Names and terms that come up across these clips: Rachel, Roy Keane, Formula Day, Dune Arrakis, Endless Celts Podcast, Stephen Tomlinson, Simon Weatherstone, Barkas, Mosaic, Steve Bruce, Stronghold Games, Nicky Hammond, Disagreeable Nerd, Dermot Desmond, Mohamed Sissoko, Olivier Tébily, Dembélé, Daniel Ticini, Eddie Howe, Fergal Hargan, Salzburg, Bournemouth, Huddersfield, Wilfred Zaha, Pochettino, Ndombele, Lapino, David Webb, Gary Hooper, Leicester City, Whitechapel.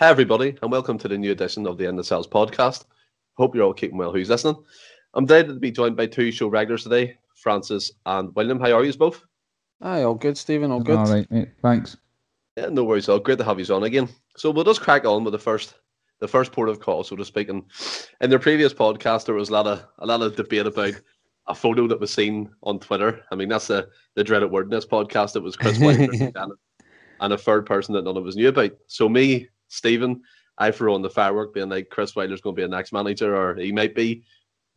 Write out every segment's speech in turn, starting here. Hi everybody, and welcome to the new edition of the Endless Celts Podcast. Hope you're all keeping well who's listening. I'm delighted to be joined by two show regulars today, Francis and William. How are you both? Hi, all good, Stephen, all good. All right, mate, thanks. Yeah, no worries, all great to have you on again. So we'll just crack on with the first port of call, so to speak. And in their previous podcast, there was a lot of debate about a photo that was seen on Twitter. I mean, that's the dreaded word in this podcast. It was Chris White and a third person that none of us knew about. So me, Stephen, I throw on the firework being like Chris Wilder's going to be a next manager, or he might be.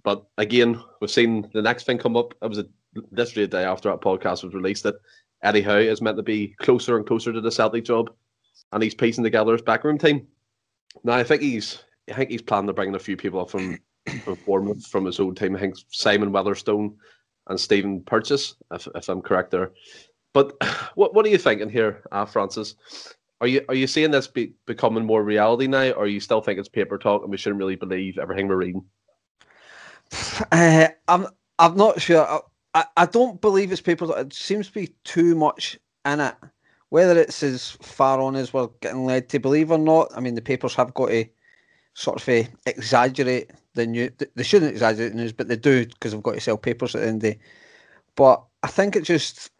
But again, we've seen the next thing come up. It was literally a day after that podcast was released that Eddie Howe is meant to be closer and closer to the Celtic job, and he's piecing together his backroom team. Now I think he's planning to bring in a few people up from Bournemouth, from his old team. I think Simon Weatherstone and Stephen Purchase, if I'm correct there. But what are you thinking here, Francis? Are you seeing this becoming more reality now, or you still think it's paper talk and we shouldn't really believe everything we're reading? I'm not sure. I don't believe it's paper talk. It seems to be too much in it. Whether it's as far on as we're getting led to believe or not, I mean, the papers have got to sort of exaggerate the news. They shouldn't exaggerate the news, but they do, because they've got to sell papers at the end of the day. But I think it's just...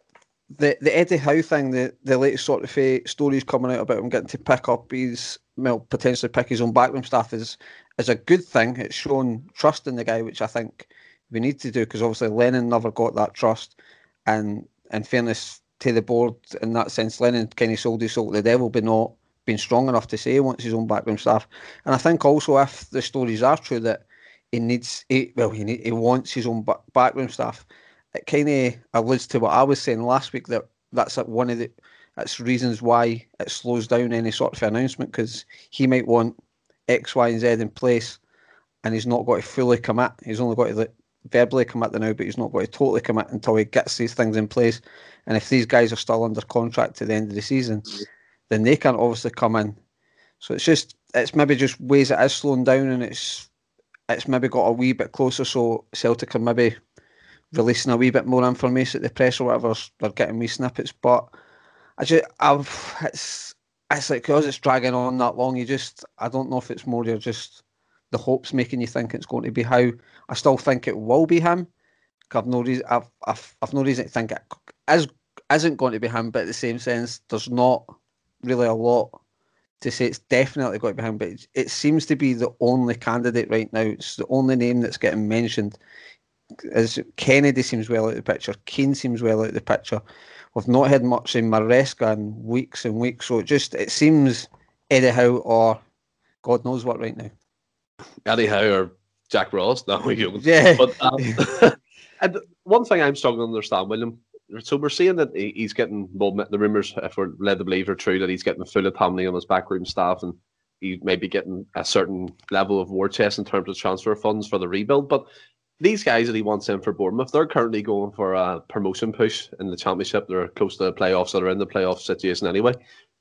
The Eddie Howe thing, the latest sort of stories coming out about him getting to pick up his, well, potentially pick his own backroom staff is a good thing. It's shown trust in the guy, which I think we need to do, because obviously Lennon never got that trust. And in fairness to the board, in that sense, Lennon kind of sold his soul to the devil, but not being strong enough to say he wants his own backroom staff. And I think also, if the stories are true that he wants his own backroom staff, it kind of alludes to what I was saying last week, that's one of the reasons why it slows down any sort of announcement, because he might want X, Y and Z in place, and he's not got to fully commit. He's only got to verbally commit now, but he's not got to totally commit until he gets these things in place. And if these guys are still under contract to the end of the season, then they can't obviously come in. So it's maybe just ways it is slowing down, and it's maybe got a wee bit closer, so Celtic can maybe... releasing a wee bit more information at the press or whatever, they're getting wee snippets. But it's like, because it's dragging on that long, I don't know if it's more you're just the hopes making you think it's going to be Howe. I still think it will be him. I've no reason to think it isn't going to be him. But at the same sense, there's not really a lot to say it's definitely going to be him. But it seems to be the only candidate right now. It's the only name that's getting mentioned. As Kennedy seems well out of the picture, Keane seems well out of the picture. We've not had much in Maresca in weeks and weeks, so it seems Eddie Howe or God knows what right now. Eddie Howe or Jack Ross, that way you. Yeah. But, and one thing I'm struggling to understand, William. So we're seeing that he's getting, well, the rumours, if we're led to believe are true, that he's getting full autonomy on his backroom staff, and he may be getting a certain level of war chest in terms of transfer funds for the rebuild, but. These guys that he wants in for Bournemouth, they're currently going for a promotion push in the Championship. They're close to the playoffs, so they're in the playoff situation anyway.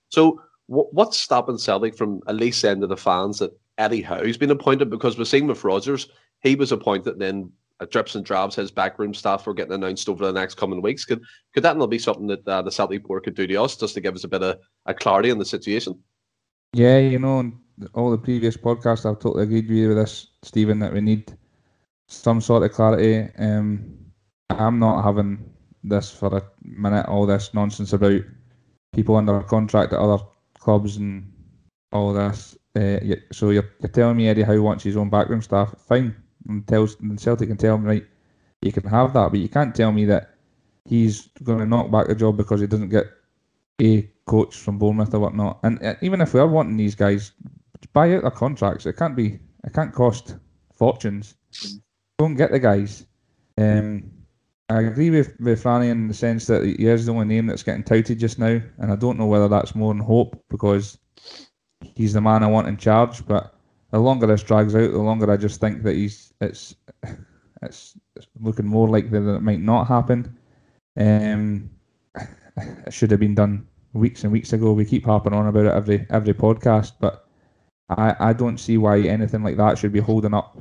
So what's stopping Celtic from at least saying to the fans that Eddie Howe's been appointed? Because we've seen with Rodgers, he was appointed, then drips and drabs, his backroom staff were getting announced over the next coming weeks. Could that not be something that the Celtic board could do to us, just to give us a bit of a clarity on the situation? Yeah, you know, in all the previous podcasts, I've totally agreed with you with this, Stephen, that we need... some sort of clarity. I'm not having this for a minute, all this nonsense about people under contract at other clubs and all this. So you're telling me Eddie Howe wants his own backroom staff, fine. And Celtic can tell him, right, you can have that, but you can't tell me that he's going to knock back the job because he doesn't get a coach from Bournemouth or whatnot. And even if we are wanting these guys, buy out their contracts. It can't cost fortunes. Don't get the guys. I agree with Franny in the sense that he is the only name that's getting touted just now, and I don't know whether that's more than hope because he's the man I want in charge. But the longer this drags out, the longer I just think that it's looking more likely that it might not happen. It should have been done weeks and weeks ago. We keep harping on about it every podcast, but I don't see why anything like that should be holding up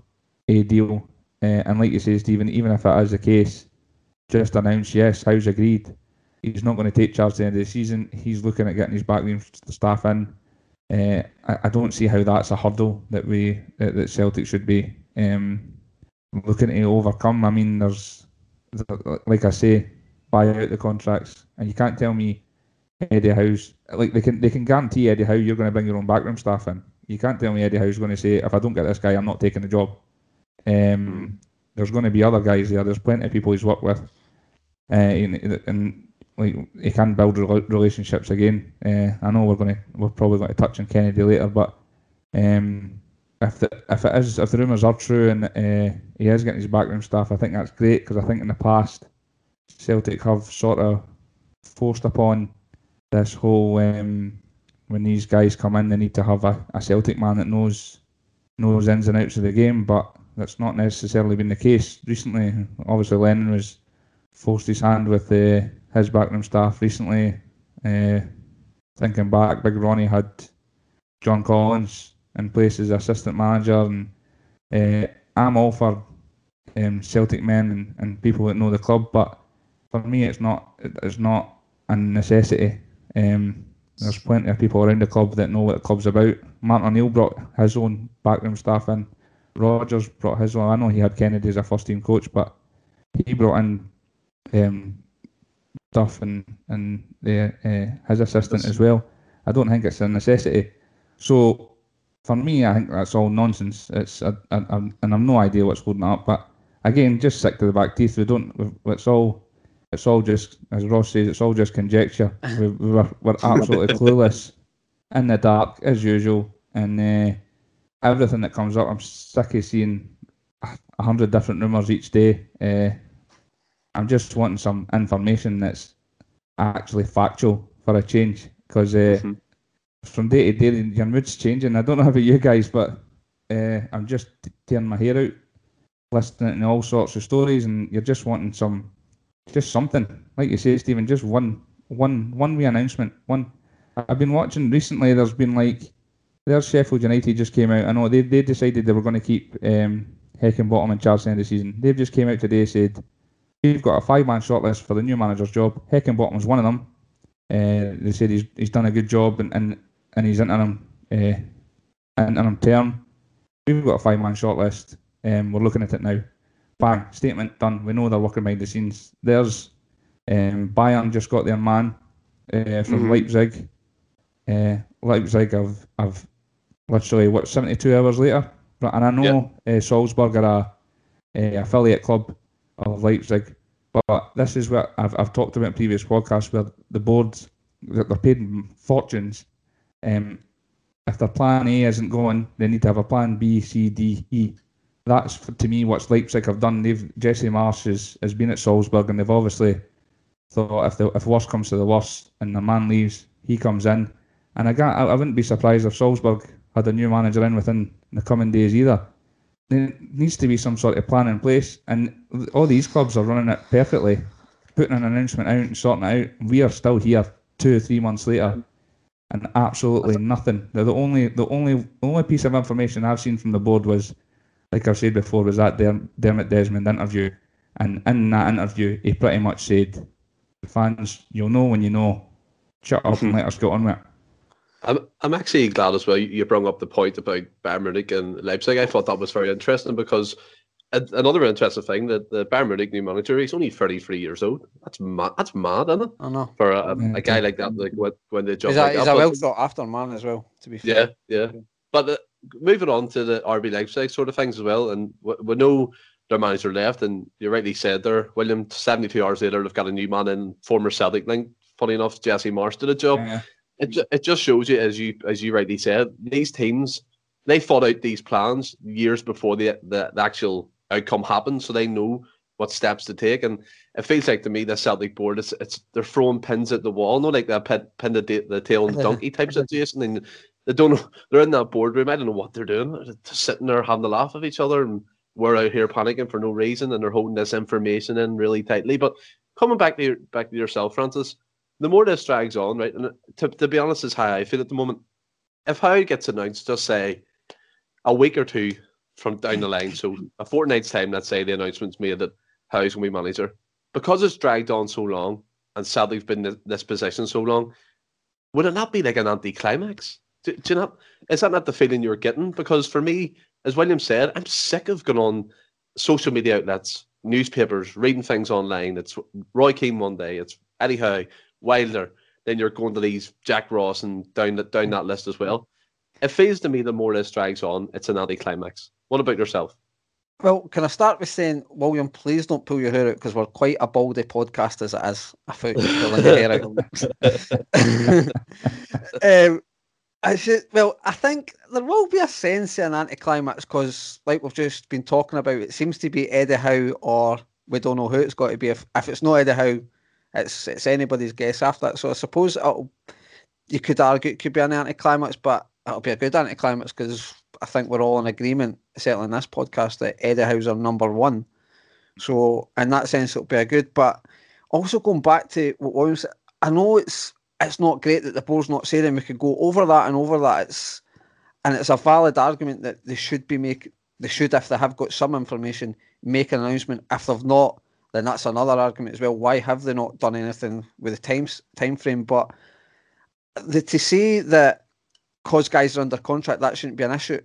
a deal. And like you say, Stephen, even if that is the case, just announce, yes, Howe's agreed. He's not going to take charge at the end of the season. He's looking at getting his backroom staff in. I don't see how that's a hurdle that that Celtic should be looking to overcome. I mean, like I say, buy out the contracts, and you can't tell me Eddie Howe's like they can guarantee Eddie Howe you're going to bring your own backroom staff in. You can't tell me Eddie Howe's going to say, if I don't get this guy, I'm not taking the job. There's going to be other guys there. There's plenty of people he's worked with, and like he can build relationships again. I know we're probably going to touch on Kennedy later, but if the rumours are true and he is getting his backroom staff, I think that's great, because I think in the past Celtic have sort of forced upon this whole when these guys come in, they need to have a Celtic man that knows ins and outs of the game, but that's not necessarily been the case recently. Obviously, Lennon was forced his hand with his backroom staff recently. Thinking back, Big Ronnie had John Collins in place as assistant manager, and I'm all for Celtic men and people that know the club, but for me, it's not a necessity. There's plenty of people around the club that know what the club's about. Martin O'Neill brought his own backroom staff in. Rodgers brought his own. I know he had Kennedy as a first-team coach, but he brought in Duff and his assistant as well. I don't think it's a necessity. So, for me, I think that's all nonsense. It's and I've no idea what's holding up. But again, just stick to the back teeth. It's all just, as Ross says, it's all just conjecture. We're absolutely clueless, in the dark as usual, and everything that comes up, I'm sick of seeing 100 different rumours each day. I'm just wanting some information that's actually factual for a change, because from day to day your mood's changing. I don't know about you guys, but I'm just tearing my hair out listening to all sorts of stories, and you're just wanting just something, like you say, Stephen, just one wee announcement. I've been watching recently, there's been their Sheffield United just came out. I know they decided they were going to keep Heckingbottom in charge at the end of the season. They've just came out today and said, we've got a 5-man shortlist for the new manager's job. Heckingbottom is one of them. They said he's done a good job and he's interim term. We've got a 5-man shortlist. We're looking at it now. Bang, statement done. We know they're working behind the scenes. There's Bayern just got their man from Leipzig. Leipzig, I've literally 72 hours later, and I know Salzburg are an affiliate club of Leipzig, but this is what I've talked about in previous podcasts, where the boards that they're paid fortunes. If their plan A isn't going, they need to have a plan B, C, D, E. That's to me what Leipzig have done. Jesse Marsch has been at Salzburg, and they've obviously thought if worse comes to the worst and the man leaves, he comes in. And I wouldn't be surprised if Salzburg had a new manager in within the coming days either. There needs to be some sort of plan in place, and all these clubs are running it perfectly, putting an announcement out and sorting it out. We are still here 2 or 3 months later, and absolutely nothing. The only piece of information I've seen from the board was, like I've said before, was that Dermot Desmond interview, and in that interview he pretty much said, "Fans, you'll know when you know. Shut up and let us get on with it." I'm actually glad as well you brought up the point about Bayern Munich and Leipzig. I thought that was very interesting, because another interesting thing, that the Bayern Munich new manager, he's only 33 years old. That's mad, isn't it? I know. For a guy like that, like when they jump like that. He's a well thought after man as well, to be fair. Yeah. But moving on to the RB Leipzig sort of things as well, and we know their manager left, and you rightly said there, William, 72 hours later, they've got a new man in, former Celtic link. Funny enough, Jesse Marsch did a job. Yeah. It just shows you, as you rightly said, these teams, they thought out these plans years before the actual outcome happened, so they know what steps to take. And it feels like to me the Celtic board, they're throwing pins at the wall, not like that pin the tail and donkey type situation. And they don't know, they're in that boardroom. I don't know what they're doing. They're just sitting there having a laugh at each other, and we're out here panicking for no reason. And they're holding this information in really tightly. But coming back to yourself, Francis. The more this drags on, right, and to be honest, is how I feel at the moment. If Howe gets announced, just say a week or two from down the line, so a fortnight's time, let's say the announcement's made that Howe's going to be manager. Because it's dragged on so long, and sadly, we've been in this position so long, would it not be like an anticlimax Do you not? Is that not the feeling you're getting? Because for me, as William said, I'm sick of going on social media outlets, newspapers, reading things online. It's Roy Keane one day, it's Eddie Howe, Wilder. Then you're going to these Jack Ross and down that list as well. It feels to me the more this drags on, it's an anti-climax. What about yourself? Well, can I start with saying, William, please don't pull your hair out because we're quite a baldy podcast as it is. I thought you were pulling your hair out. I think there will be a sense of an anticlimax because, like we've just been talking about, it seems to be Eddie Howe or we don't know who it's got to be. If it's not Eddie Howe, it's anybody's guess after that. So I suppose you could argue it could be an anticlimax, but it'll be a good anticlimax because I think we're all in agreement, certainly in this podcast, that Eddie Howe's our number one. So in that sense, it'll be a good. But also going back to what William said, I know it's not great that the board's not saying we could go over that and over that. It's a valid argument that they should be if they have got some information, make an announcement. If they've not, then that's another argument as well. Why have they not done anything with the time frame? But to say that because guys are under contract, that shouldn't be an issue.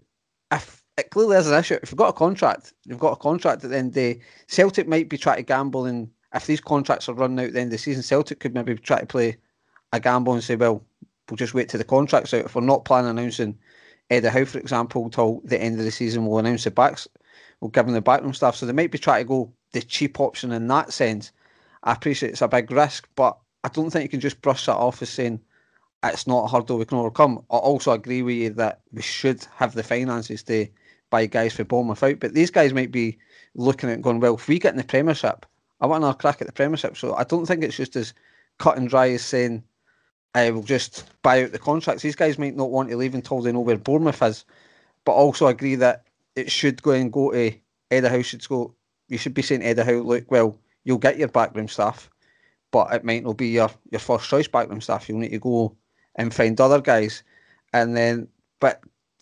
If it clearly is an issue, if you've got a contract, you've got a contract at the end of the day. Celtic might be trying to gamble, and if these contracts are running out at the end of the season, Celtic could maybe try to play a gamble and say, well, we'll just wait till the contract's out. If we're not planning on announcing Eddie Howe, for example, till the end of the season, we'll announce the backs, we'll give them the backroom staff. So they might be trying to go the cheap option in that sense. I appreciate it's a big risk, but I don't think you can just brush that off as saying it's not a hurdle we can overcome. I also agree with you that we should have the finances to buy guys for Bournemouth out, but these guys might be looking at it and going, well, if we get in the Premiership, I want another crack at the Premiership. So I don't think it's just as cut and dry as saying, I will just buy out the contracts. These guys might not want to leave until they know where Bournemouth is, but also agree that it should go to Eddie Howe. You should be saying Eddie Howe, look, well, you'll get your backroom staff, but it might not be your first choice backroom staff. You'll need to go and find other guys, but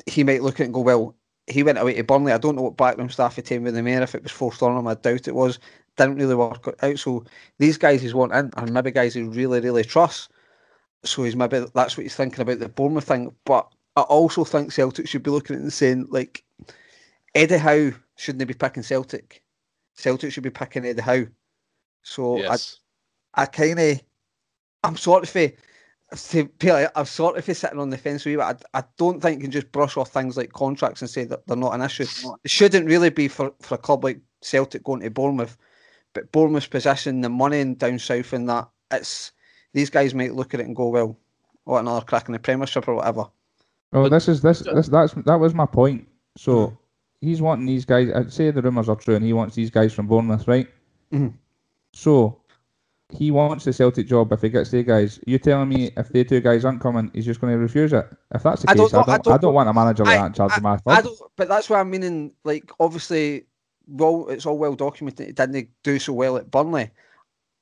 he might look at it and go, well, he went away to Burnley. I don't know what backroom staff he came with him there. If it was forced on him, I doubt it was. Didn't really work out. So these guys he's wanting, and maybe guys he really, really trusts. So that's what he's thinking about the Bournemouth thing. But I also think Celtic should be looking at it and saying, like, Eddie Howe shouldn't be picking Celtic. Celtic should be picking Eddie Howe. So yes. I'm sort of sitting on the fence with you, but I don't think you can just brush off things like contracts and say that they're not an issue. It shouldn't really be for a club like Celtic going to Bournemouth. But Bournemouth's position, the money and down south and that, these guys might look at it and go, well, what another crack in the Premiership or whatever. Well, that was my point. So he's wanting these guys. I'd say the rumours are true, and he wants these guys from Bournemouth, right? Mm-hmm. So he wants the Celtic job if he gets the guys. You telling me if the two guys aren't coming, he's just going to refuse it? If that's the case, I don't want a manager like that in charge of my club. But that's what I'm meaning. Like, obviously, well, it's all well documented. He didn't do so well at Burnley.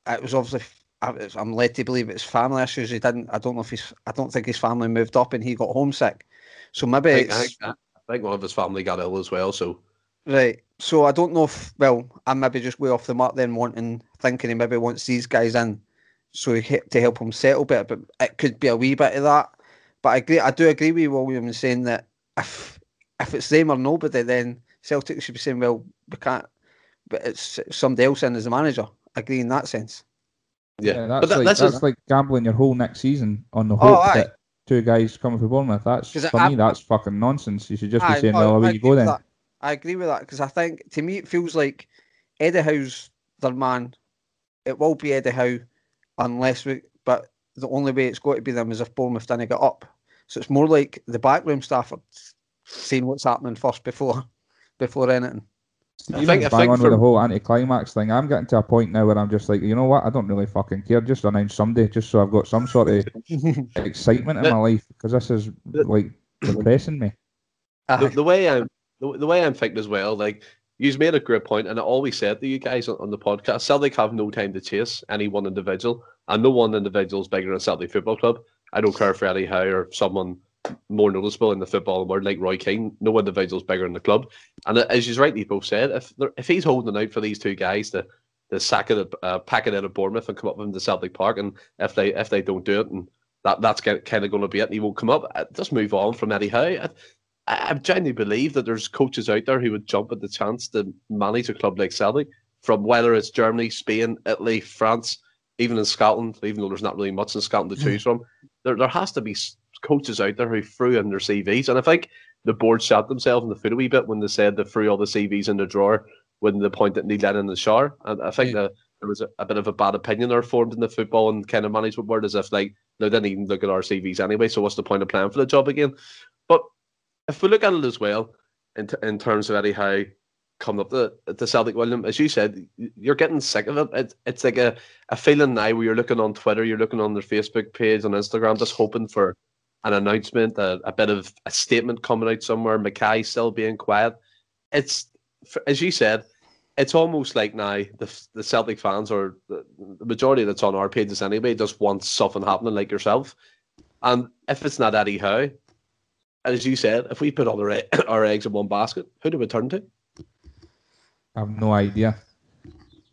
It was obviously. I'm led to believe it's family issues. He didn't. I don't think his family moved up, and he got homesick. So maybe I think one of his family got ill as well. So right. So I don't know if. Well, I'm maybe just way off the mark then, thinking he maybe wants these guys in, so to help him settle better. But it could be a wee bit of that. But I do agree with William in saying that if it's them or nobody, then Celtic should be saying, well, we can't. But it's somebody else in as the manager. I agree in that sense. Yeah, that's like gambling your whole next season on the hope that two guys coming for Bournemouth. That's fucking nonsense. You should just be saying, well, where you go then? I agree with that because I think, to me, it feels like Eddie Howe's their man. It will be Eddie Howe but the only way it's got to be them is if Bournemouth didn't get up. So it's more like the backroom staff are seeing what's happening first before anything. I think the whole anti-climax thing, I'm getting to a point now where I'm just like, you know what, I don't really fucking care. Just announce somebody, just so I've got some sort of excitement in my life, because this is like depressing me. The way I'm thinking as well, like you've made a great point, and I always said to you guys on the podcast, Celtic have no time to chase any one individual, and no one individual is bigger than Celtic Football Club. I don't care for Eddie Howe or someone more noticeable in the football world, like Roy Keane. No individual's bigger in the club, and as you rightly both said, if he's holding out for these two guys to sack it, pack it out of Bournemouth and come up with them to Celtic Park, and if they don't do it, and that's kind of going to be it, and he won't come up. Just move on from Eddie Howe. I genuinely believe that there's coaches out there who would jump at the chance to manage a club like Celtic, from whether it's Germany, Spain, Italy, France, even in Scotland, even though there's not really much in Scotland to choose from. There has to be coaches out there who threw in their CVs, and I think the board shot themselves in the foot a wee bit when they said they threw all the CVs in the drawer when they pointed Neil Lennon in the shower. And I think that there was a bit of a bad opinion there formed in the football and kind of management world, as if like, no, they didn't even look at our CVs anyway, so what's the point of playing for the job again? But if we look at it as well, in terms of Eddie Howe coming up to Celtic, William, as you said, you're getting sick of it. It's like a feeling now where you're looking on Twitter, you're looking on their Facebook page, on Instagram, just hoping for an announcement, a bit of a statement coming out somewhere, Mackay still being quiet. It's, as you said, it's almost like now the Celtic fans, or the majority that's on our pages anyway, just want something happening like yourself. And if it's not Eddie Howe, as you said, if we put all our eggs in one basket, who do we turn to? I have no idea.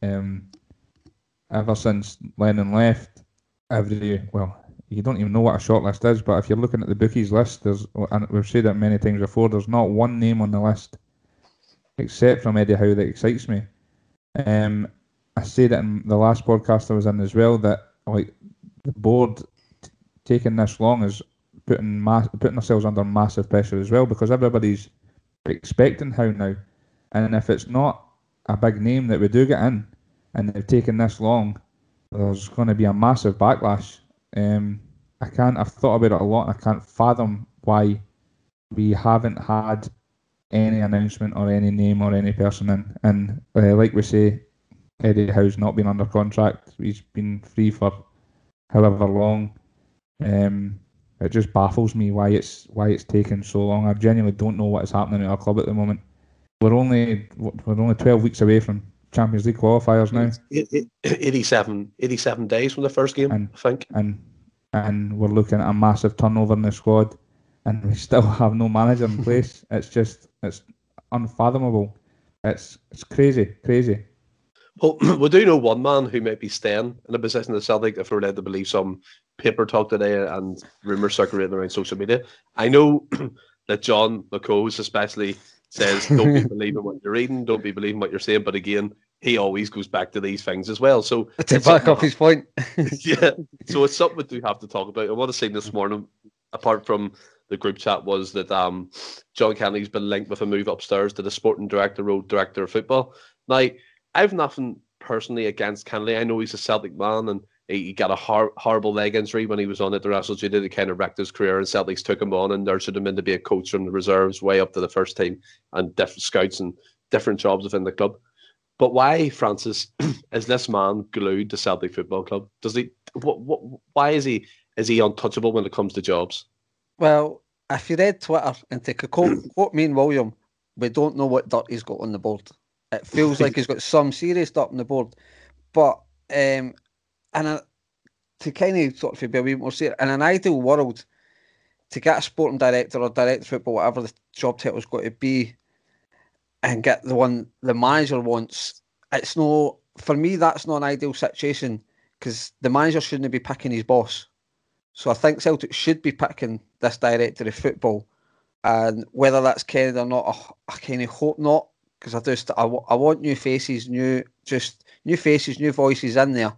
Ever since Lennon left, you don't even know what a shortlist is, but if you're looking at the bookies list, and we've said it many times before, there's not one name on the list, except from Eddie Howe, that excites me. I said it in the last podcast I was in as well, that like the board taking this long is putting ourselves under massive pressure as well, because everybody's expecting Howe now. And if it's not a big name that we do get in, and they've taken this long, there's going to be a massive backlash. I've thought about it a lot, and I can't fathom why we haven't had any announcement or any name or any person in. And like we say, Eddie Howe's not been under contract. He's been free for however long. It just baffles me why it's taken so long. I genuinely don't know what is happening at our club at the moment. We're only 12 weeks away from Champions League qualifiers now. 87 days from the first game, I think. And we're looking at a massive turnover in the squad, and we still have no manager in place. It's unfathomable. It's crazy. Well, we do know one man who might be staying in a position of Celtic, if we're led to believe some paper talk today and rumours circulating around social media. I know that John McCoes especially says, don't be believing what you're reading, don't be believing what you're saying, but again, he always goes back to these things as well. So I take back off his point. Yeah, so it's something we do have to talk about. And what I've seen this morning, apart from the group chat, was that John Kennedy's been linked with a move upstairs to the sporting director, road director of football. Now, I've nothing personally against Kennedy. I know he's a Celtic man, and he got a horrible leg injury when he was on international duty that kind of wrecked his career, and Celtics took him on and nurtured him into be a coach from the reserves way up to the first team and different scouts and different jobs within the club. But why, Francis, is this man glued to Celtic Football Club? Does he? Why is he untouchable when it comes to jobs? Well, if you read Twitter and take a quote me and William, we don't know what dirt he's got on the board. It feels like he's got some serious dirt on the board. But, to kind of sort of be a wee more serious, in an ideal world, to get a sporting director or director of football, whatever the job title's got to be, and get the one the manager wants, it's no, for me, that's not an ideal situation, because the manager shouldn't be picking his boss. So I think Celtic should be picking this director of football, and whether that's Kennedy or not, I kind of hope not, because I want new faces, new voices in there,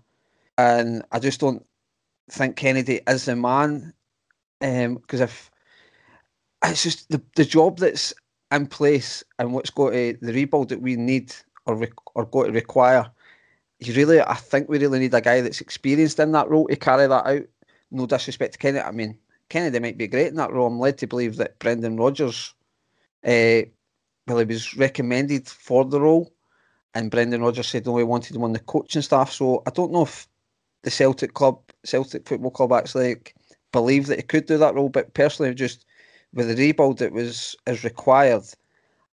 and I just don't think Kennedy is the man, because if it's just the job that's in place and what's got to, the rebuild that we need or got to require, I think we really need a guy that's experienced in that role to carry that out. No disrespect to Kennedy. I mean, Kennedy might be great in that role. I'm led to believe that Brendan Rodgers, he was recommended for the role, and Brendan Rodgers said no, he wanted him on the coaching staff. So I don't know if the Celtic Football Club actually believed that he could do that role, but personally, just with the rebuild that is required,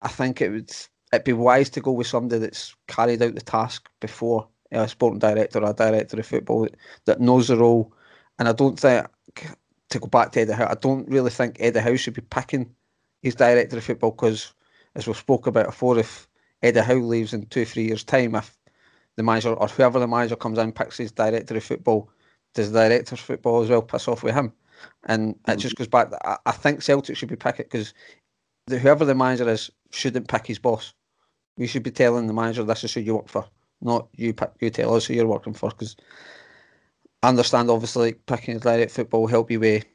I think it'd be wise to go with somebody that's carried out the task before, a sporting director or a director of football that knows the role. And I don't think, to go back to Eddie Howe, I don't really think Eddie Howe should be picking his director of football, because, as we spoke about before, if Eddie Howe leaves in 2-3 years' time, if the manager or whoever the manager comes in picks his director of football, does the director's football as well piss off with him? And it just goes back. I think Celtic should be picking, because whoever the manager is shouldn't pick his boss. You should be telling the manager, this is who you work for, not you pick, you tell us who you're working for. Because I understand, obviously, like, picking a direct football will help you with,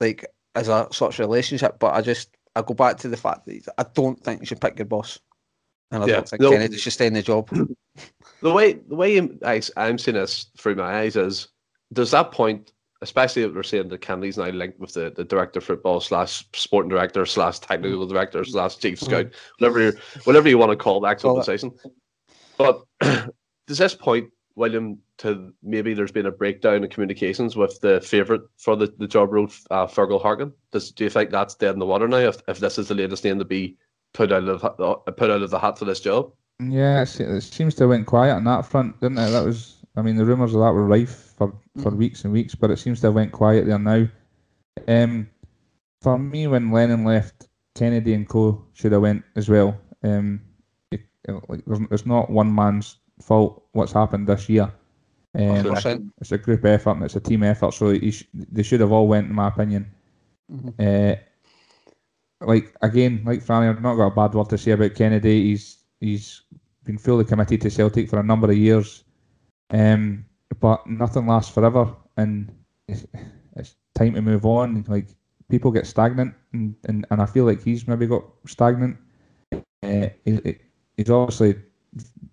like, as a sort of relationship, but I go back to the fact that I don't think you should pick your boss. And I don't think Kennedy should stay in the job. The way I'm seeing this through my eyes is, there's that point, especially if we're saying that Kennedy's now linked with the director of football /sporting director/technical director/chief scout, whatever you want to call that conversation. But does this point, William, to maybe there's been a breakdown in communications with the favourite for the job role, Fergal Hargan? Do you think that's dead in the water now, if this is the latest name to be put out of the hat for this job? Yeah, it seems to have went quiet on that front, didn't it? That was, I mean, the rumours of that were rife for weeks and weeks, but it seems to have went quiet there now. For me, when Lennon left, Kennedy and co should have went as well. It's not one man's fault what's happened this year. It's a group effort and it's a team effort, so they should have all went, in my opinion. Like Franny, I've not got a bad word to say about Kennedy. He's been fully committed to Celtic for a number of years, but nothing lasts forever, and it's time to move on. Like, people get stagnant, and I feel like he's maybe got stagnant. He's obviously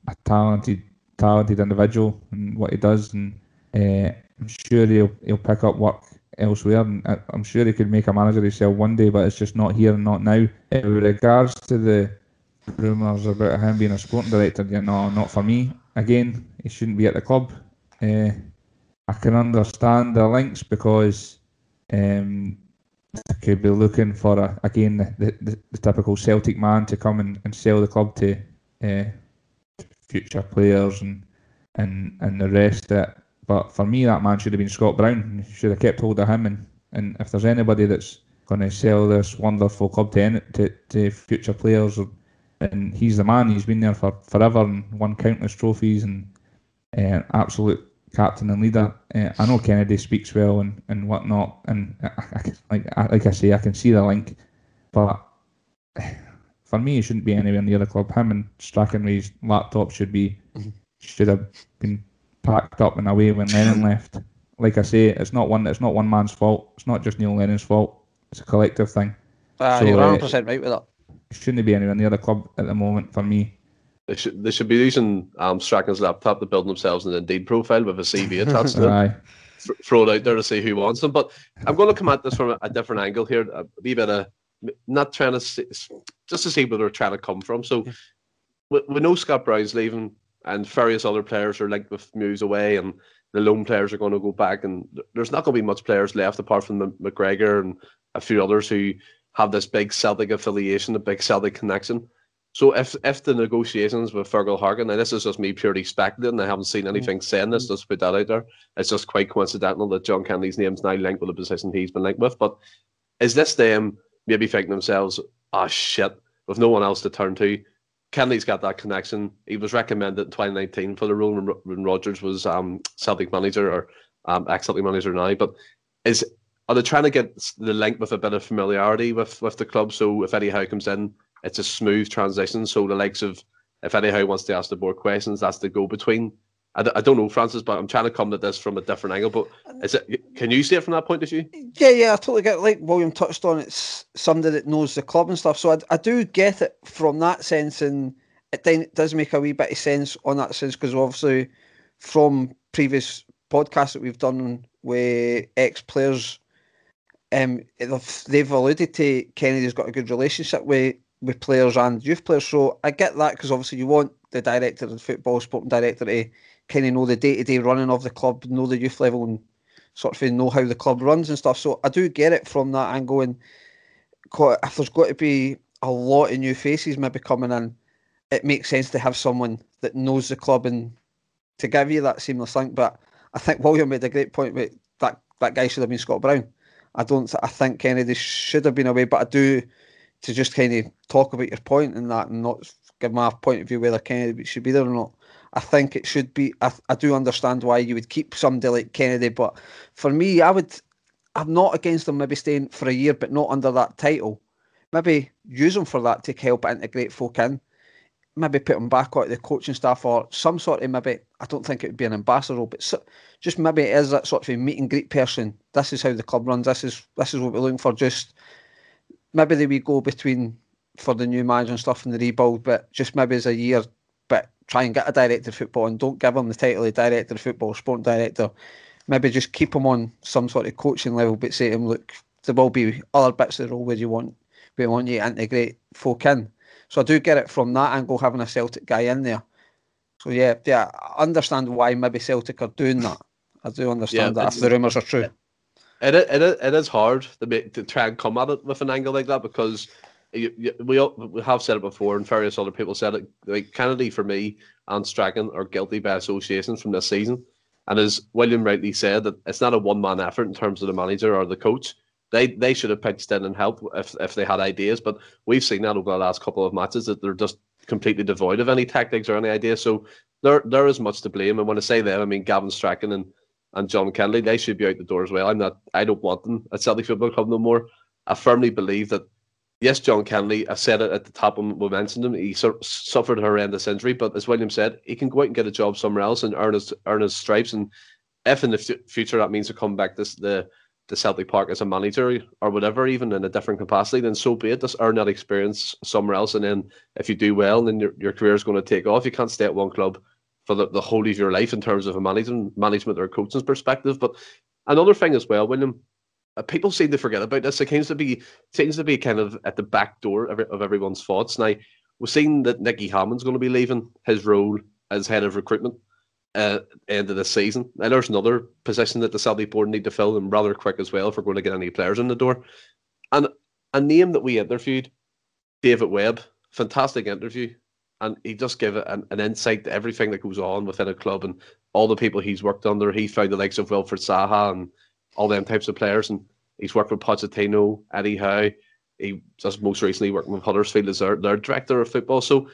a talented individual in what he does, and I'm sure he'll pick up work elsewhere, and I'm sure he could make a manager himself one day, but it's just not here and not now. With regards to the rumours about him being a sporting director, no, not for me. Again, he shouldn't be at the club. I can understand the links, because they could be looking for the typical Celtic man to come and sell the club to future players and the rest of it. But for me, that man should have been Scott Brown. Should have kept hold of him. And if there's anybody that's going to sell this wonderful club to future players, and he's the man. He's been there for forever and won countless trophies, and an absolute captain and leader. I know Kennedy speaks well and whatnot. And I can see the link. But for me, he shouldn't be anywhere near the club. Him and Strachan with his laptop should have been packed up and away when Lennon left. Like I say, it's not one man's fault. It's not just Neil Lennon's fault. It's a collective thing. You're 100% right with that. Shouldn't be anywhere near the club at the moment for me. They should be using Strachan's laptop to build themselves an Indeed profile with a CV attached to it. Throw it out there to see who wants them. But I'm going to come at this from a different angle here. A wee bit of not trying to see, just to see where they're trying to come from. So we know Scott Brown's leaving, and various other players are linked with moves away, and the lone players are going to go back, and there's not going to be much players left apart from McGregor and a few others who have this big Celtic affiliation, a big Celtic connection. So if the negotiations with Fergal Hargan, and this is just me purely speculating, I haven't seen anything saying this, just put that out there, it's just quite coincidental that John Kennedy's name's now linked with the position he's been linked with, but is this them maybe thinking themselves, ah, shit, with no one else to turn to, Kennedy's got that connection. He was recommended in 2019 for the role when Rodgers was Celtic manager, or ex-Celtic manager now. But are they trying to get the link with a bit of familiarity with the club? So if Eddie Howe comes in, it's a smooth transition. So the likes of, if Eddie Howe wants to ask the board questions, that's the go-between. I don't know, Francis, but I'm trying to come at this from a different angle. But can you see it from that point of view? Yeah, I totally get it. Like William touched on, it's somebody that knows the club and stuff. So I do get it from that sense, and it does make a wee bit of sense on that sense, because obviously from previous podcasts that we've done with ex-players, they've alluded to Kennedy's got a good relationship with players and youth players. So I get that, because obviously you want the director of football, sporting director, to kind of know the day-to-day running of the club, know the youth level and sort of know how the club runs and stuff. So I do get it from that angle, and if there's got to be a lot of new faces maybe coming in, it makes sense to have someone that knows the club and to give you that seamless link. But I think William made a great point with that guy should have been Scott Brown. I think Kennedy should have been away, but I do, to just kind of talk about your point and that, and not give my point of view whether Kennedy should be there or not, I think it should be. I do understand why you would keep somebody like Kennedy, but for me, I'm not against him maybe staying for a year, but not under that title. Maybe use him for that to help integrate folk in. Maybe put him back out of the coaching staff or some sort of maybe, I don't think it would be an ambassador role, but just maybe it is that sort of a meet and greet person. This is how the club runs. This is what we're looking for. Just maybe the wee go between for the new manager and stuff and the rebuild, but just maybe as a year, but try and get a director of football and don't give him the title of director of football, sporting director. Maybe just keep him on some sort of coaching level, but say to him, look, there will be other bits of the role where we want you to integrate folk in. So I do get it from that angle, having a Celtic guy in there. So yeah, I understand why maybe Celtic are doing that. I do understand that if the rumours are true. It is hard to try and come at it with an angle like that, because we have said it before, and various other people said it. Like Kennedy, for me, and Strachan are guilty by association from this season. And as William rightly said, that it's not a one-man effort in terms of the manager or the coach. They should have pitched in and helped if they had ideas, but we've seen that over the last couple of matches that they're just completely devoid of any tactics or any ideas. So there is much to blame. And when I say them, I mean Gavin Strachan and John Kennedy. They should be out the door as well. I don't want them at Celtic Football Club no more. I firmly believe that. Yes, John Kennedy, I said it at the top when we mentioned him, he suffered a horrendous injury, but as William said, he can go out and get a job somewhere else and earn his stripes, and if in the future that means to come back to Celtic Park as a manager or whatever, even in a different capacity, then so be it. Just earn that experience somewhere else, and then if you do well, then your career is going to take off. You can't stay at one club for the whole of your life in terms of a management or coaching perspective. But another thing as well, William, people seem to forget about this. It seems to be kind of at the back door of everyone's thoughts. Now, we've seen that Nicky Hammond's going to be leaving his role as head of recruitment at the end of the season. Now, there's another position that the Celtic board need to fill in rather quick as well if we're going to get any players in the door. And a name that we interviewed, David Webb, fantastic interview. And he just gave an insight to everything that goes on within a club and all the people he's worked under. He found the likes of Wilfred Zaha and all them types of players, and he's worked with Pochettino, Eddie Howe. He just most recently worked with Huddersfield as their director of football. So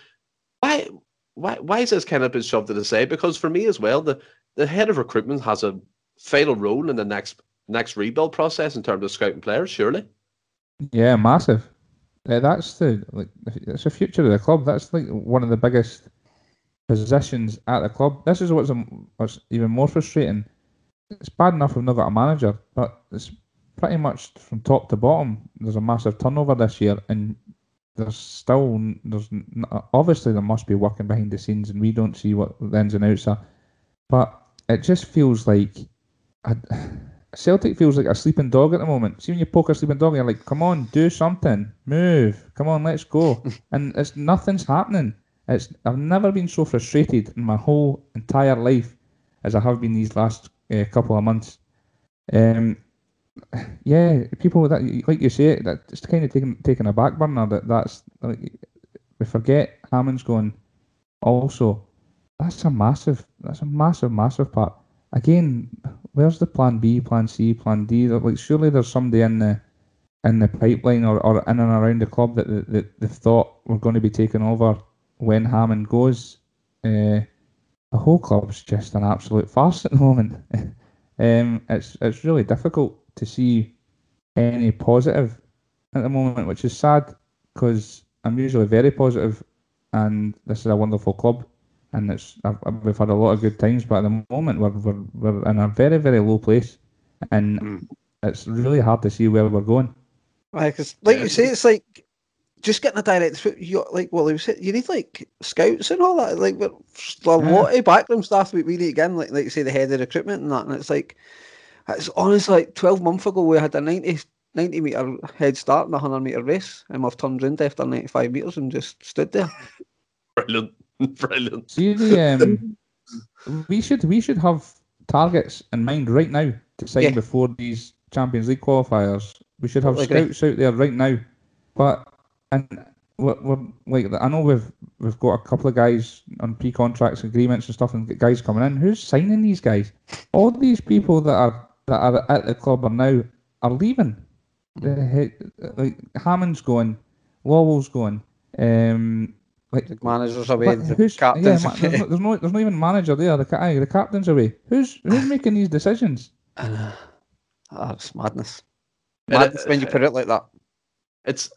why is this kind of been shoved to the side? Because for me as well, the head of recruitment has a fatal role in the next rebuild process in terms of scouting players, surely. Yeah, massive. That's the future of the club. That's like one of the biggest positions at the club. This is what's even more frustrating. It's bad enough we've not got a manager, but it's pretty much from top to bottom. There's a massive turnover this year, and there's obviously there must be working behind the scenes, and we don't see what the ins and outs are. But it just feels like Celtic feels like a sleeping dog at the moment. See when you poke a sleeping dog, you're like, "Come on, do something, move, come on, let's go," and it's nothing's happening. I've never been so frustrated in my whole entire life as I have been these last couple of months. People that, like you say, that it's kind of taken a back burner. That's like, we forget Hammond's going. Also, that's a massive part. Again, where's the plan B, plan C, plan D? Like, surely there's somebody in the pipeline or in and around the club that they thought were going to be taken over when Hammond goes. The whole club's just an absolute farce at the moment. It's really difficult to see any positive at the moment, which is sad because I'm usually very positive, and this is a wonderful club, and we've had a lot of good times. But at the moment, we're in a very, very low place, and it's really hard to see where we're going. Right, because like you say, it's like, just getting a direct foot, like Willie was saying, you need like scouts and all that. Like, a lot of backroom staff we need again, like you say, the head of recruitment and that. And it's like, it's honestly like 12 months ago we had a 90 metre head start in a 100 metre race, and we've turned round after 95 metres and just stood there. Brilliant. See, we should have targets in mind right now to sign before these Champions League qualifiers. We should have scouts out there right now, but. And we're like, I know we've got a couple of guys on pre-contracts agreements and stuff, and guys coming in. Who's signing these guys? All these people that are at the club are now leaving. Like Hammond's going, Lowell's going, Like the manager's away, the captain's away. There's no even manager there. The captain's away. Who's making these decisions? It's madness. Madness when you put it like that.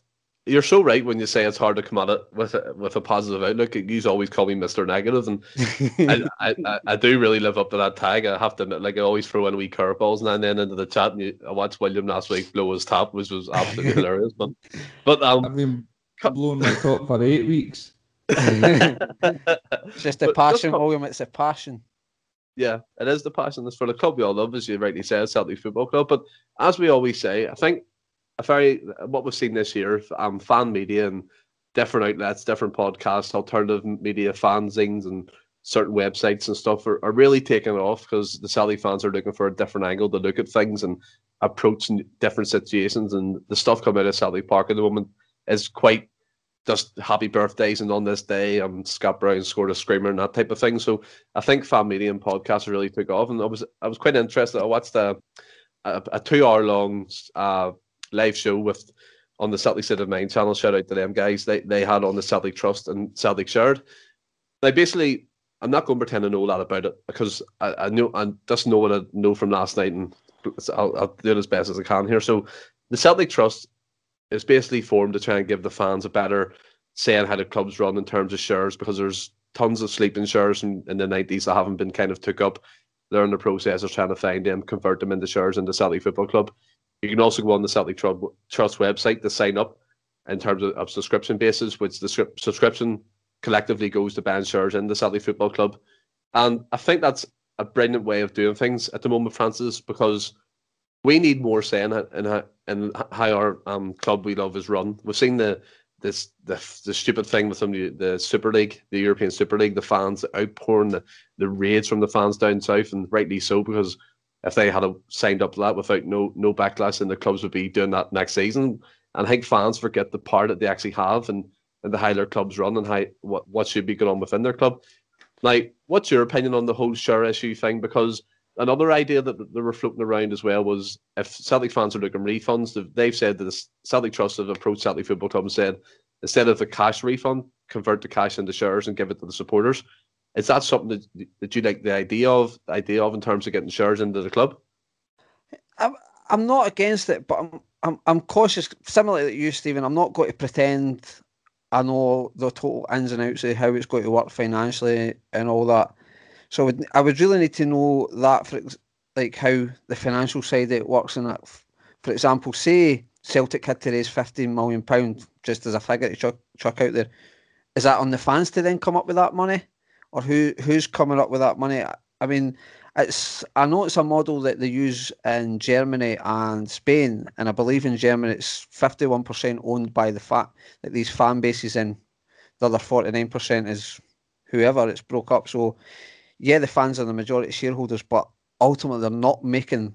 You're so right when you say it's hard to come at it with a positive outlook. You always call me Mr. Negative, and I do really live up to that tag. I have to admit, I always throw in wee curveballs now and then into the chat. And I watched William last week blow his top, which was absolutely hilarious. But I've been blowing my top for 8 weeks. It's just the passion, William. It's a passion. Yeah, it is the passion. It's for the club we all love, as you rightly said, Celtic Football Club. But as we always say, I think what we've seen this year, fan media and different outlets, different podcasts, alternative media, fanzines, and certain websites and stuff are really taking off because the Celtic fans are looking for a different angle to look at things and approach different situations. And the stuff coming out of Celtic Park at the moment is quite just happy birthdays and on this day, Scott Brown scored a screamer and that type of thing. So I think fan media and podcasts really took off. And I was quite interested. I watched a 2 hour long live show on the Celtic State of Mind channel. Shout out to them guys. They had on the Celtic Trust and Celtic Shared. They basically, I'm not going to pretend to know a lot about it because I just know what I know from last night, and I'll do it as best as I can here. So the Celtic Trust is basically formed to try and give the fans a better say on how the clubs run in terms of shares, because there's tons of sleeping shares in the 90s that haven't been kind of took up. They're in the process of trying to find them, convert them into shares in the Celtic Football Club. You can also go on the Celtic Trust website to sign up in terms of subscription basis, which the subscription collectively goes to buying shares in the Celtic Football Club. And I think that's a brilliant way of doing things at the moment, Francis, because we need more say in how our club we love is run. We've seen the stupid thing with the Super League, the European Super League, the fans, the outpouring, the raids from the fans down south, and rightly so, because if they had signed up to that without no backlash, then the clubs would be doing that next season. And I think fans forget the part that they actually have and the how their clubs run and how what should be going on within their club. Like, what's your opinion on the whole share issue thing? Because another idea that they were floating around as well was, if Celtic fans are looking refunds, they've said that the Celtic Trust have approached Celtic Football Club and said, instead of a cash refund, convert the cash into shares and give it to the supporters. Is that something that you like the idea of in terms of getting shares into the club? I'm not against it, but I'm cautious. Similarly to you, Stephen, I'm not going to pretend I know the total ins and outs of how it's going to work financially and all that. So I would really need to know that, for like how the financial side of it works. And that, for example, say Celtic had to raise £15 million, just as a figure to chuck out there. Is that on the fans to then come up with that money? Or who's coming up with that money? I mean, I know it's a model that they use in Germany and Spain, and I believe in Germany it's 51% owned by the fact that these fan bases, and the other 49% is whoever. It's broke up. So yeah, the fans are the majority shareholders, but ultimately they're not making.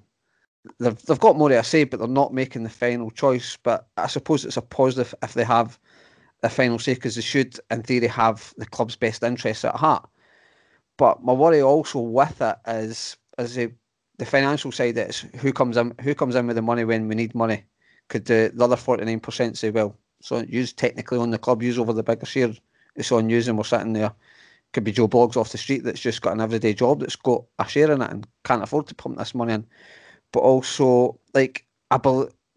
They've got more to say, but they're not making the final choice. But I suppose it's a positive if they have the final say, because they should, in theory, have the club's best interests at heart. But my worry also with it is the financial side. It's who comes in with the money when we need money. Could the other 49% say, well, so use technically on the club, use over the bigger share. It's on use, and we're sitting there. Could be Joe Bloggs off the street that's just got an everyday job that's got a share in it and can't afford to pump this money in. But also,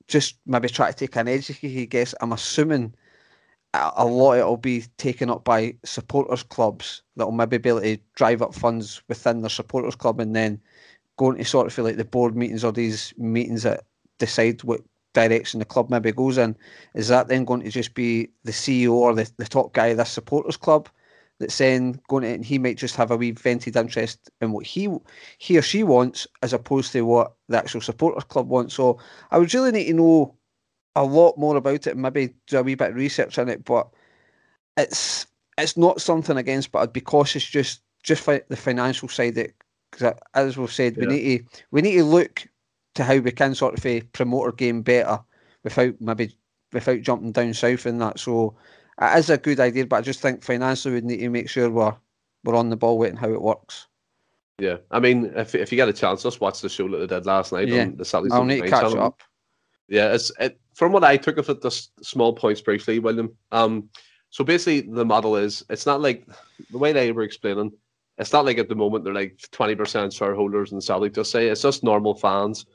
just maybe try to take an educated guess. I'm assuming a lot of it will be taken up by supporters clubs that will maybe be able to drive up funds within their supporters club, and then going to sort of feel like the board meetings or these meetings that decide what direction the club maybe goes in. Is that then going to just be the CEO or the top guy of this supporters club that's then going to, and he might just have a wee vented interest in what he or she wants, as opposed to what the actual supporters club wants? So I would really need to know a lot more about it, and maybe do a wee bit of research on it. But it's not something against, but I'd be cautious just for the financial side of it, because as we've said, yeah, we need to look to how we can sort of promote our game better without jumping down south in that. So it is a good idea, but I just think financially we need to make sure we're on the ball with how it works. Yeah, I mean, if you get a chance, just watch the show that they did last night on the Saturday. I'll need to catch up. Yeah, from what I took of it, just small points briefly, William. So basically, the model is, it's not like the way they were explaining, it's not like at the moment they're like 20% shareholders in Celtic, just say it's just normal fans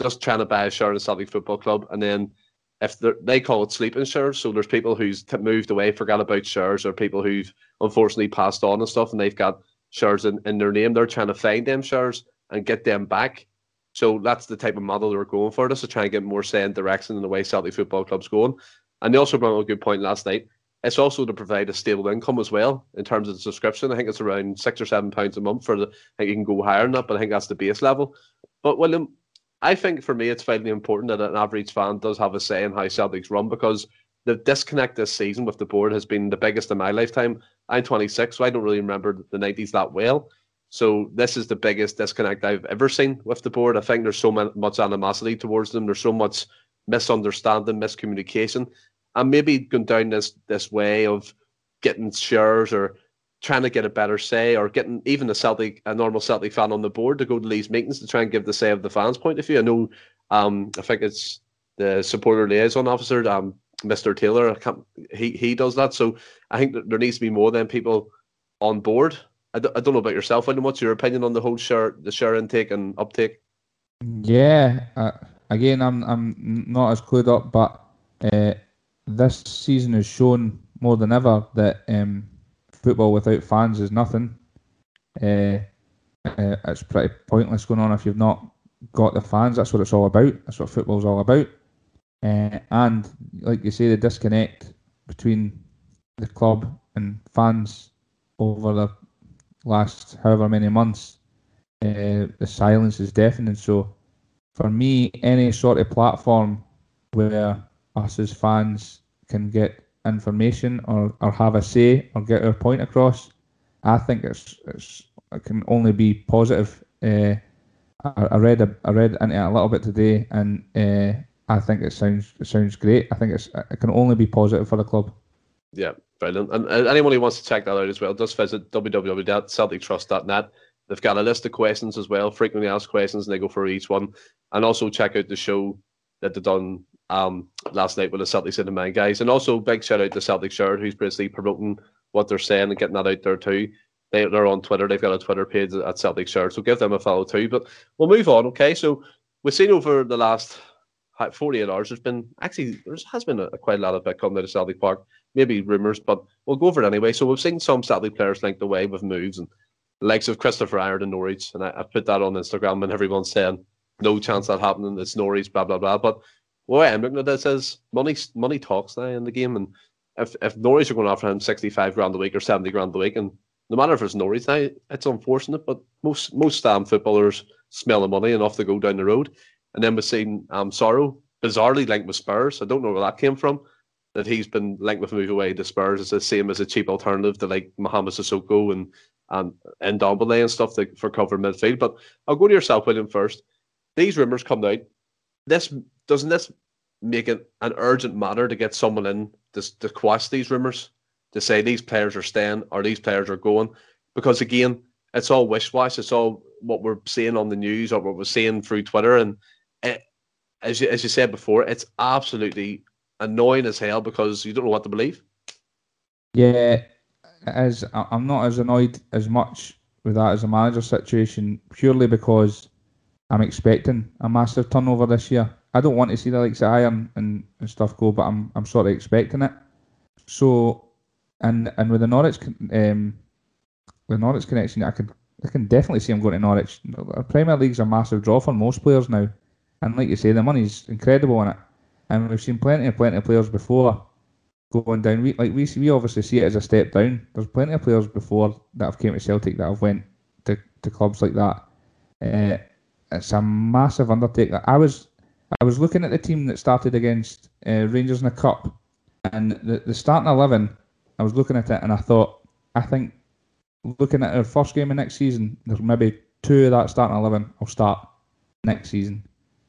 just trying to buy a share in Celtic Football Club. And then if they call it sleeping shares, so there's people who's moved away, forgot about shares, or people who've unfortunately passed on and stuff, and they've got shares in their name. They're trying to find them shares and get them back. So that's the type of model they're going for, just to try and get more say and direction in the way Celtic Football Club's going. And they also brought up a good point last night. It's also to provide a stable income as well in terms of the subscription. I think it's around £6 or £7 a month for the. I think you can go higher than that, but I think that's the base level. But William, I think for me it's vitally important that an average fan does have a say in how Celtic's run, because the disconnect this season with the board has been the biggest in my lifetime. I'm 26, so I don't really remember the 90s that well. So this is the biggest disconnect I've ever seen with the board. I think there's so much animosity towards them. There's so much misunderstanding, miscommunication. And maybe going down this way of getting shares or trying to get a better say, or getting even a normal Celtic fan on the board to go to these meetings to try and give the say of the fans' point of view. I know, I think it's the supporter liaison officer, Mr. Taylor, he does that. So I think that there needs to be more than people on board. I don't know about yourself, William. What's your opinion on the whole share intake and uptake? Yeah, again, I'm not as clued up, but this season has shown more than ever that football without fans is nothing. It's pretty pointless going on if you've not got the fans. That's what it's all about. That's what football's all about. And like you say, the disconnect between the club and fans over the last however many months, the silence is deafening. So for me, any sort of platform where us as fans can get information or have a say or get our point across, I think it can only be positive. I read into it a little bit today, and I think it sounds great. I think it can only be positive for the club. Yeah, brilliant. And anyone who wants to check that out as well, just visit www.celtictrust.net. They've got a list of questions as well, frequently asked questions, and they go for each one. And also check out the show that they've done last night with the Celtic City Man guys. And also big shout out to Celtic Shared, who's basically promoting what they're saying and getting that out there too. They're on Twitter. They've got a Twitter page at Celtic Shared, so give them a follow too. But we'll move on, okay? So we've seen over the last 48 hours, there has been quite a lot of bit coming out of Celtic Park, maybe rumours, but we'll go over it anyway. So we've seen some Celtic players linked away with moves, and the likes of Christopher Aird and Norwich, and I put that on Instagram, and everyone's saying no chance that happening, it's Norwich, blah blah blah. But well, I'm looking at this as money talks now in the game, and if Norwich are going to offer him $65,000 a week or $70,000 a week, and no matter if it's Norwich now, it's unfortunate, but most damn footballers smell the money and off they go down the road. And then we've seen Sorrow bizarrely linked with Spurs. I don't know where that came from, that he's been linked with a move away to Spurs. It's the same as a cheap alternative to like Mohamed Sissoko and Ndombele and stuff for cover midfield. But I'll go to yourself, William, first. These rumours come out. Doesn't this make it an urgent matter to get someone in to quash these rumours, to say these players are staying or these players are going? Because again, it's all wish-wash. It's all what we're seeing on the news or what we're seeing through Twitter. And it, as you said before, it's absolutely annoying as hell because you don't know what to believe. Yeah, I'm not as annoyed as much with that as a manager situation, purely because I'm expecting a massive turnover this year. I don't want to see the likes of Iron and stuff go, but I'm sort of expecting it. So, and with the Norwich connection, I can definitely see him going to Norwich. Premier League's a massive draw for most players now, and like you say, the money's incredible in it. And we've seen plenty of players before going down. We obviously see it as a step down. There's plenty of players before that have came to Celtic that have went to clubs like that. It's a massive undertaking. I was looking at the team that started against Rangers in the Cup, and the starting 11, I was looking at it and I thought, I think looking at our first game of next season, there's maybe two of that starting 11 will start next season.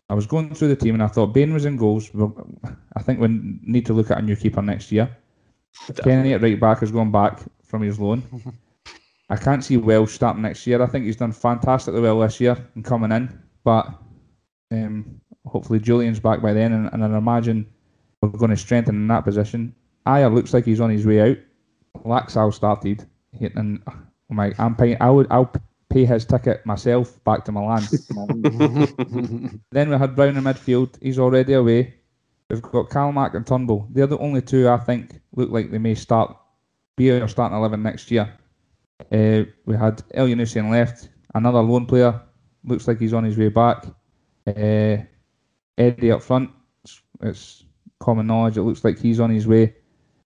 I was going through the team and I thought Bain was in goals. I think we need to look at a new keeper next year. Definitely. Kennedy at right back is going back from his loan. I can't see Welsh starting next year. I think he's done fantastically well this year and coming in, but hopefully Julian's back by then, and I imagine we're going to strengthen in that position. Ayer looks like he's on his way out. Laxal started, and I'm like, I'll pay his ticket myself back to Milan. Then we had Brown in midfield. He's already away. We've got Calmack and Turnbull. They're the only two I think look like they may be our starting 11 next year. We had El Yunusian left. Another loan player. Looks like he's on his way back. Eddie up front. It's common knowledge. It looks like he's on his way.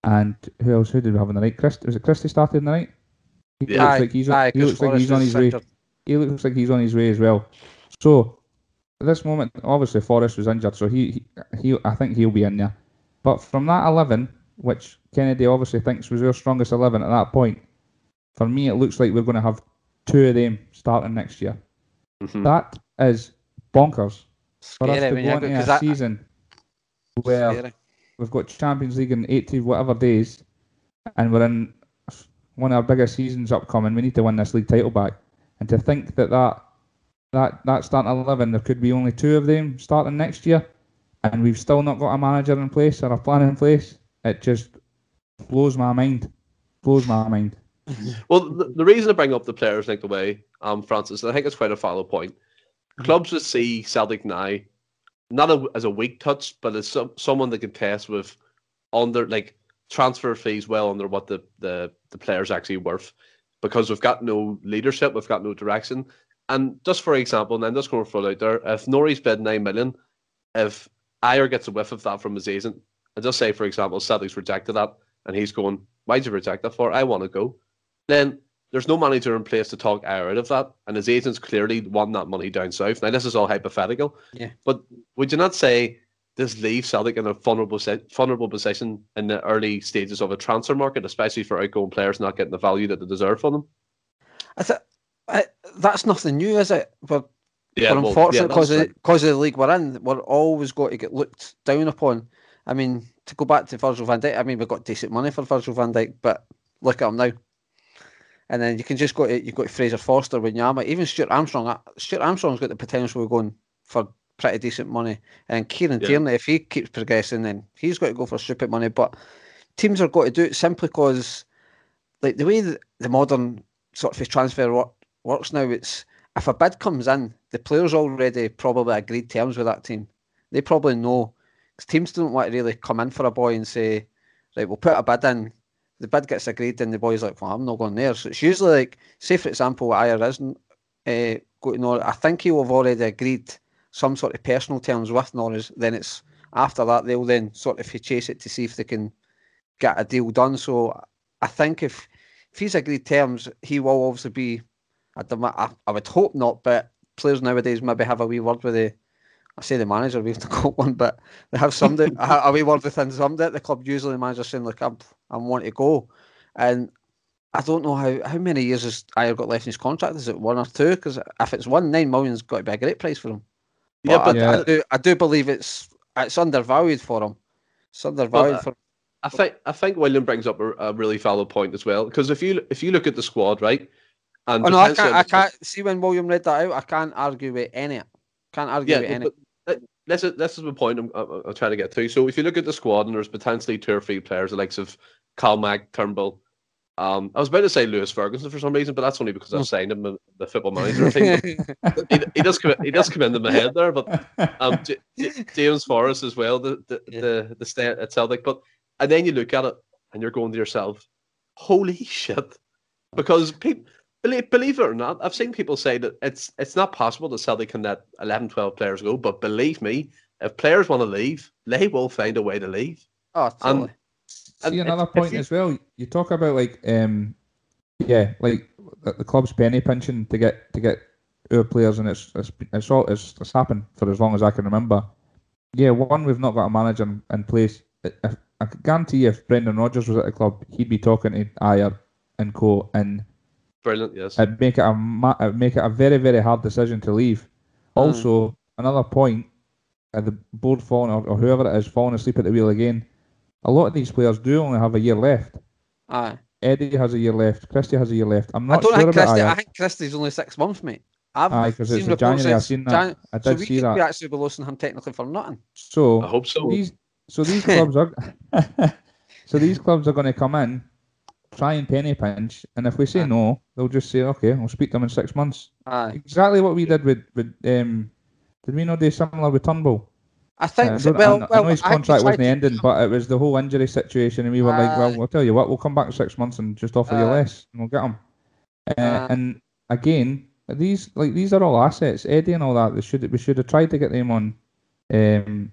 And who else? Who did we have on the right? Was it Christie started in the right? He looks like he's on his way. He looks like he's on his way as well. So at this moment, obviously Forrest was injured, so he I think he'll be in there. But from that 11, which Kennedy obviously thinks was our strongest 11 at that point, for me it looks like we're going to have two of them starting next year. Mm-hmm. That is bonkers. For us to go into a season where we've got Champions League in 80 whatever days, and we're in one of our biggest seasons upcoming. We need to win this league title back. And to think that starting 11, there could be only two of them starting next year, and we've still not got a manager in place or a plan in place, it just blows my mind. Well, the reason I bring up the players linked away, Francis, I think it's quite a follow point. Clubs would see Celtic now, as a weak touch, but as someone that can test with under transfer fees well under what the players actually worth, because we've got no leadership, we've got no direction. And just for example, and I'm just going to throw it out there, if Norrie's bid 9 million, if Ayer gets a whiff of that from his agent, and just say, for example, Celtic's rejected that, and he's going, why'd you reject that for? I want to go. Then there's no manager in place to talk Ayer out of that, and his agents clearly want that money down south. Now, this is all hypothetical, but would you not say this leaves Celtic in a vulnerable position in the early stages of a transfer market, especially for outgoing players not getting the value that they deserve for them? That's nothing new, is it? But unfortunately, because of the league we're in, we're always got to get looked down upon. I mean, to go back to Virgil van Dijk, I mean, we've got decent money for Virgil van Dijk, but look at him now. And then you've got Fraser Forster, Wanyama, even Stuart Armstrong. Stuart Armstrong's got the potential of going for pretty decent money. And Kieran Tierney, if he keeps progressing, then he's got to go for stupid money. But teams are got to do it simply because, the way the modern sort of transfer works now, it's if a bid comes in, the players already probably agreed terms with that team. They probably know, because teams don't want to really come in for a boy and say, right, we'll put a bid in. The bid gets agreed, then the boy's like, well, I'm not going there. So it's usually say, for example, Ayer isn't going on. I think he will have already agreed some sort of personal terms with Norris. Then it's after that, they'll then sort of chase it to see if they can get a deal done. So I think if he's agreed terms, he will obviously be, I would hope not, but players nowadays maybe have a wee word with the manager, we've got one, but they have somebody, a wee word within somebody at the club. Usually the manager's saying, look, I want to go. And I don't know how many years has Ayer got left in his contract? Is it 1 or 2? Because if it's 1, 9 million's got to be a great price for him. I do believe it's undervalued for him. It's undervalued for him. I think William brings up a really valid point as well, because if you look at the squad, right? And I can't see when William read that out. I can't argue with any of it. This is the point I'm trying to get to. So if you look at the squad, and there's potentially 2 or 3 players, the likes of Calmack, Turnbull. I was about to say Lewis Ferguson for some reason, but that's only because I've signed him in the Football Manager thing. he does come into my head there. But James Forrest as well, the stay at Celtic. But and then you look at it and you're going to yourself, holy shit! Because people. Believe it or not, I've seen people say that it's not possible that Celtic can let 11, 12 players go, but believe me, if players want to leave, they will find a way to leave. Oh, totally. Another point as well, you talk about the club's penny pinching to get our players, and it's happened for as long as I can remember. Yeah, one, we've not got a manager in place. I guarantee you, if Brendan Rodgers was at the club, he'd be talking to Ayer and co, and brilliant, yes. It'd make it a very, very hard decision to leave. Also, another point, the board falling, or whoever it is, falling asleep at the wheel again. A lot of these players do only have a year left. Aye. Eddie has a year left. Christie has a year left. I think Christie's only 6 months, mate. Because it's in January. I've seen that. So we actually be losing him technically for nothing. So I hope so. These clubs are. So these clubs are going to come in, try and penny pinch, and if we say no, they'll just say, okay, we'll speak to them in 6 months. Aye. Exactly what we did with did we not do similar with Turnbull? I think, I know his contract wasn't ending, but it was the whole injury situation, and we were like, well, we'll tell you what, we'll come back in 6 months and just offer you less, and we'll get him. And again, these are all assets, Eddie and all that. We should have tried to get them on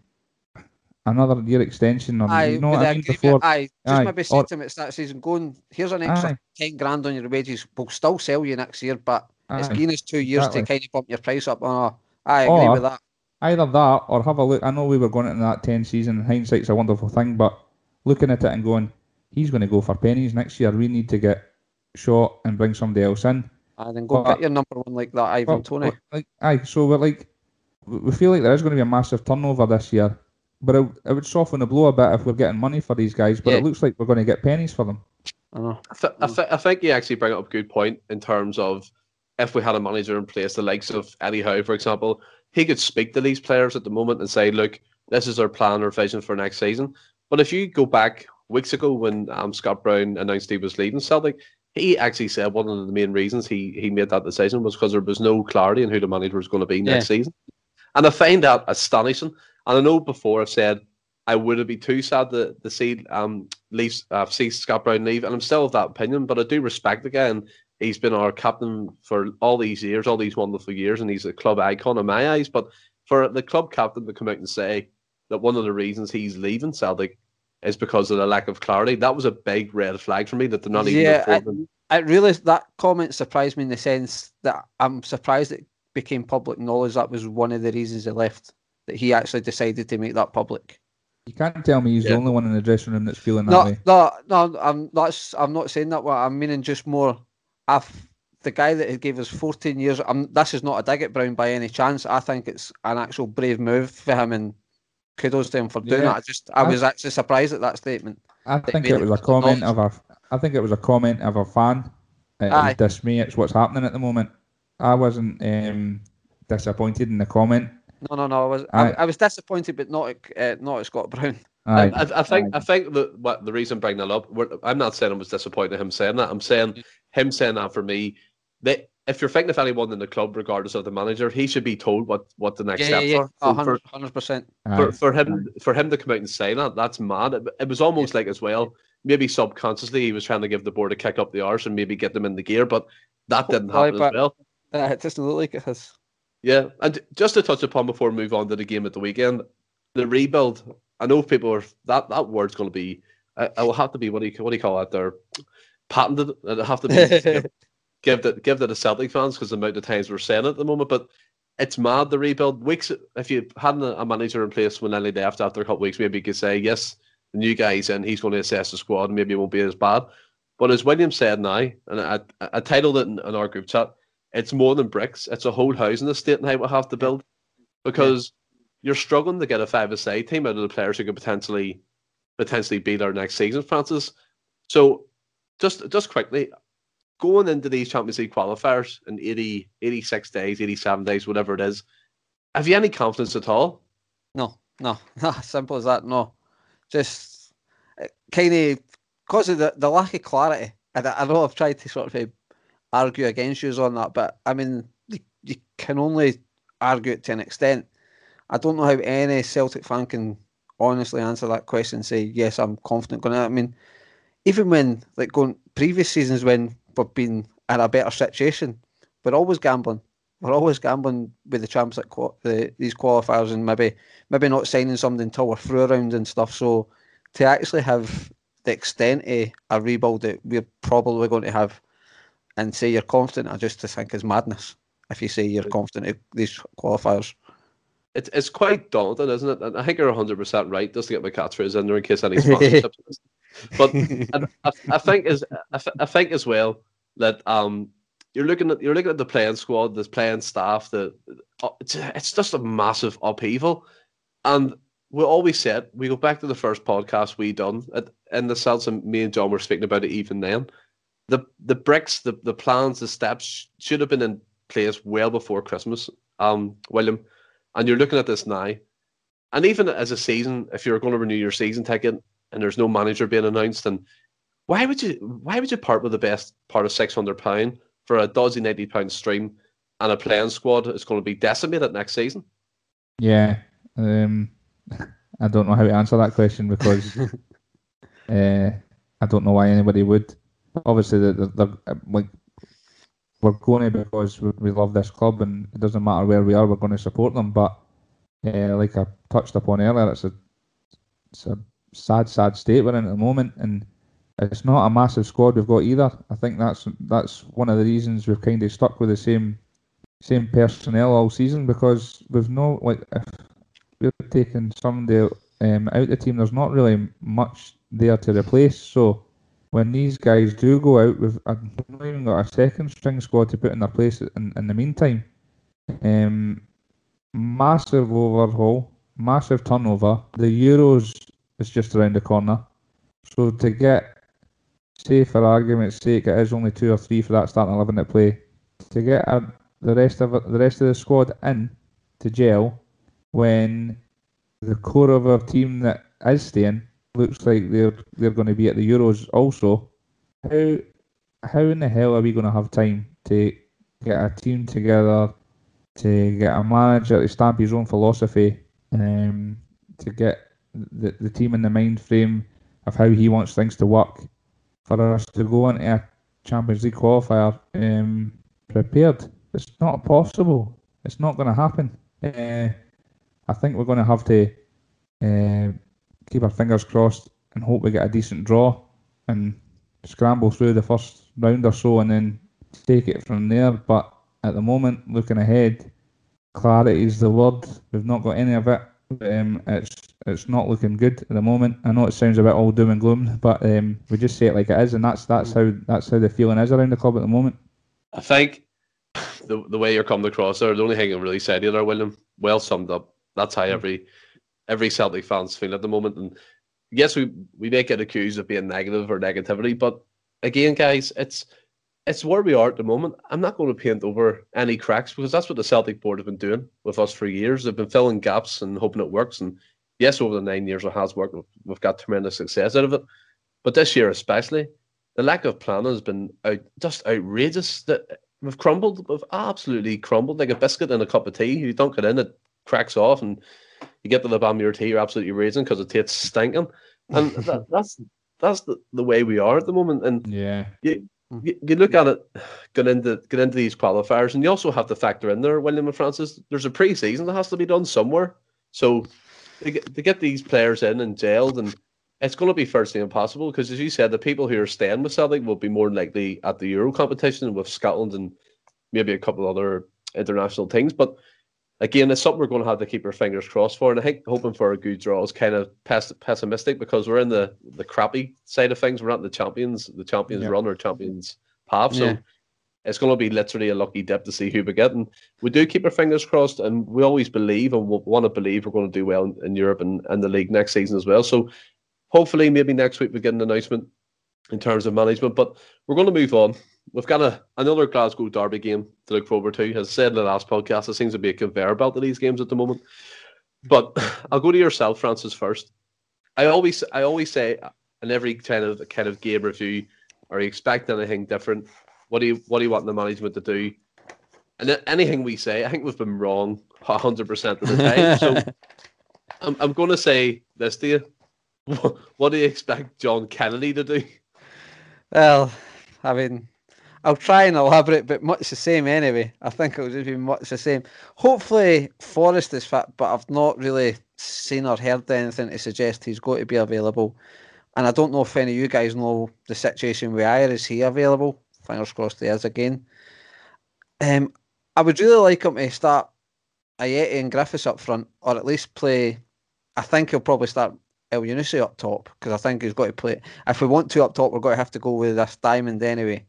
another year extension, or you know what I mean, before. Just maybe say to him, it's that season going, here's an extra $10,000 on your wages, we'll still sell you next year, but it's given us 2 years to kind of bump your price up. I agree with that. Either that or have a look. I know we were going into that 10 season. Hindsight's a wonderful thing, but looking at it and going, he's going to go for pennies next year. We need to get shot and bring somebody else in. And then go get your number one like that, Ivan Toney. So we're like, we feel like there is going to be a massive turnover this year, but it would soften the blow a bit if we're getting money for these guys. But it looks like we're going to get pennies for them. I think you actually bring up a good point in terms of if we had a manager in place, the likes of Eddie Howe, for example. He could speak to these players at the moment and say, look, this is our plan or vision for next season. But if you go back weeks ago when Scott Brown announced he was leaving Celtic, he actually said one of the main reasons he made that decision was because there was no clarity on who the manager was going to be next season. And I find that astonishing. And I know before I've said I wouldn't be too sad to see Scott Brown leave, and I'm still of that opinion, but I do respect the guy. And he's been our captain for all these years, all these wonderful years, and he's a club icon in my eyes. But for the club captain to come out and say that one of the reasons he's leaving Celtic is because of the lack of clarity, that was a big red flag for me that they're not even informed. I realised that comment surprised me in the sense that I'm surprised it became public knowledge. That was one of the reasons he left, that he actually decided to make that public. You can't tell me he's the only one in the dressing room that's feeling that way. No, I'm not saying that. I'm meaning just more... the guy that gave us 14 years, this is not a dig at Brown by any chance. I think it's an actual brave move for him, and kudos to him for doing that. I was actually surprised at that statement. I think it was a comment of a fan. Dismay at what's happening at the moment. I wasn't disappointed in the comment. No, I was disappointed, but not at Scott Brown. I think the reason bringing that up, I'm not saying I was disappointed in him saying that. I'm saying him saying that, for me, that if you're thinking of anyone in the club, regardless of the manager, he should be told what the next steps are. 100%. For him to come out and say that's mad. It was almost like, as well, maybe subconsciously he was trying to give the board a kick up the arse and maybe get them in the gear, but that didn't happen as well. It doesn't look like it has. Yeah, and just to touch upon before we move on to the game at the weekend, the rebuild. I know people are that word's going to be. It will have to be what do you call that? They're patented. It'll have to be give that to Celtic fans because the amount of times we're saying it at the moment. But it's mad, the rebuild. Weeks, if you hadn't a manager in place when Lenny left after a couple of weeks, maybe you could say, yes, the new guy's in, he's going to assess the squad, and maybe it won't be as bad. But as William said now, and I titled it in our group chat, it's more than bricks. It's a whole housing estate now we'll have to build, because you're struggling to get a 5-a-side team out of the players who could potentially beat our next season, Francis. So just quickly, going into these Champions League qualifiers in 80, 86 days, 87 days, whatever it is, have you any confidence at all? No. Simple as that, no. Just kind of, because of the lack of clarity, and I know I've tried to sort of argue against you on that, but I mean, you can only argue it to an extent. I don't know how any Celtic fan can honestly answer that question and say, yes, I'm confident going out. I mean, even when, like, going previous seasons when we've been in a better situation, we're always gambling. We're always gambling with the champs at these qualifiers, and maybe not signing something until we're through a round and stuff. So to actually have the extent of a rebuild that we're probably going to have and say you're confident, I just think is madness if you say you're confident at these qualifiers. It's quite daunting, isn't it? And I think you're 100% right, just to get my catchphrase in there in case any sponsorships. But I think as well that you're looking at the playing squad, the playing staff. It's just a massive upheaval, and we always said, we go back to the first podcast we done in the Celts, and me and John were speaking about it even then. The bricks, the plans, the steps should have been in place well before Christmas, William. And you're looking at this now, and even as a season, if you're going to renew your season ticket, and there's no manager being announced. And why would you part with the best part of £600 for a dodgy £90 stream and a playing squad that's going to be decimated next season? Yeah, I don't know how to answer that question because I don't know why anybody would. Obviously, they're like, we're going to because we love this club, and it doesn't matter where we are, we're going to support them. But like I touched upon earlier, it's a sad state we're in at the moment, and it's not a massive squad we've got either. I think that's one of the reasons we've kind of stuck with the same personnel all season, because we've no, like, if we're taking somebody out the team, there's not really much there to replace. So when these guys do go out, we've not even got a second string squad to put in their place in the meantime. Massive overhaul, massive turnover. The Euros is just around the corner. So to get, say for argument's sake, it is only 2 or 3 for that starting 11 at play. To get the rest of the squad in to gel when the core of our team that is staying looks like they're going to be at the Euros also. How in the hell are we going to have time to get a team together, to get a manager to stamp his own philosophy, to get the team in the mind frame of how he wants things to work, for us to go into a Champions League qualifier prepared? It's not possible. It's not going to happen. I think we're going to have to keep our fingers crossed and hope we get a decent draw and scramble through the first round or so and then take it from there. But at the moment, looking ahead, clarity is the word. We've not got any of it. It's not looking good at the moment. I know it sounds a bit all doom and gloom, but we just say it like it is, and that's how the feeling is around the club at the moment. I think the way you're coming across there, the only thing I really said to you there, William, well summed up. That's how every Celtic fan's feeling at the moment. And yes, we may get accused of being negative or negativity, but again, guys, it's where we are at the moment. I'm not going to paint over any cracks because that's what the Celtic board have been doing with us for years. They've been filling gaps and hoping it works. And yes, over the 9 years it has worked. We've got tremendous success out of it. But this year especially, the lack of planning has been just outrageous. That we've crumbled. We've absolutely crumbled like a biscuit in a cup of tea. You dunk it in, it cracks off, and you get to the bottom of your tea, you're absolutely raising because it tastes stinking. And that's the way we are at the moment. And yeah, You look at it, get into these qualifiers, and you also have to factor in there, William and Francis, there's a pre-season that has to be done somewhere. So to get these players in and jailed, and it's going to be virtually impossible because, as you said, the people who are staying with Celtic will be more than likely at the Euro competition with Scotland and maybe a couple other international things. But again, it's something we're going to have to keep our fingers crossed for. And I think hoping for a good draw is kind of pessimistic because we're in the crappy side of things. We're not in the champions yeah. run or champions path. So yeah, it's going to be literally a lucky dip to see who we get. And we do keep our fingers crossed, and we always believe and want to believe we're going to do well in Europe and the league next season as well. So hopefully maybe next week we get an announcement in terms of management. But we're going to move on. We've got another Glasgow derby game to look forward to. As I said in the last podcast, it seems to be a conveyor belt of these games at the moment. But I'll go to yourself, Francis, first. I always say in every kind of game review, are you expecting anything different? What do you want the management to do? And anything we say, I think we've been wrong 100% of the time. So I'm going to say this to you. What do you expect John Kennedy to do? Well, I mean, I'll try and elaborate, but much the same anyway. I think it'll just be much the same. Hopefully Forrest is fit, but I've not really seen or heard anything to suggest he's going to be available. And I don't know if any of you guys know the situation with Ayer. Is he available? Fingers crossed he is again. I would really like him to start Ayeti and Griffiths up front, or at least play. I think he'll probably start El Yunusi up top, because I think he's got to play. If we want to up top, we're going to have to go with this diamond anyway.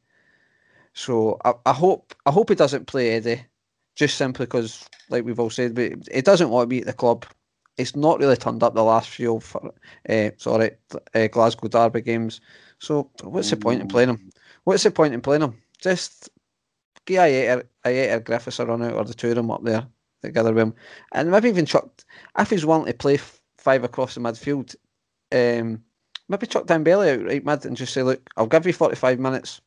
So I hope he doesn't play Eddie, just simply because, like we've all said, he doesn't want to be at the club. It's not really turned up the last few Glasgow derby games. So what's the point in playing him? Just give Ayeta or Griffiths a run out, or the two of them up there together with him. And maybe even chuck, if he's willing to play five across the midfield, Maybe chuck Dembélé out right mid and just say, look, I'll give you 45 minutes.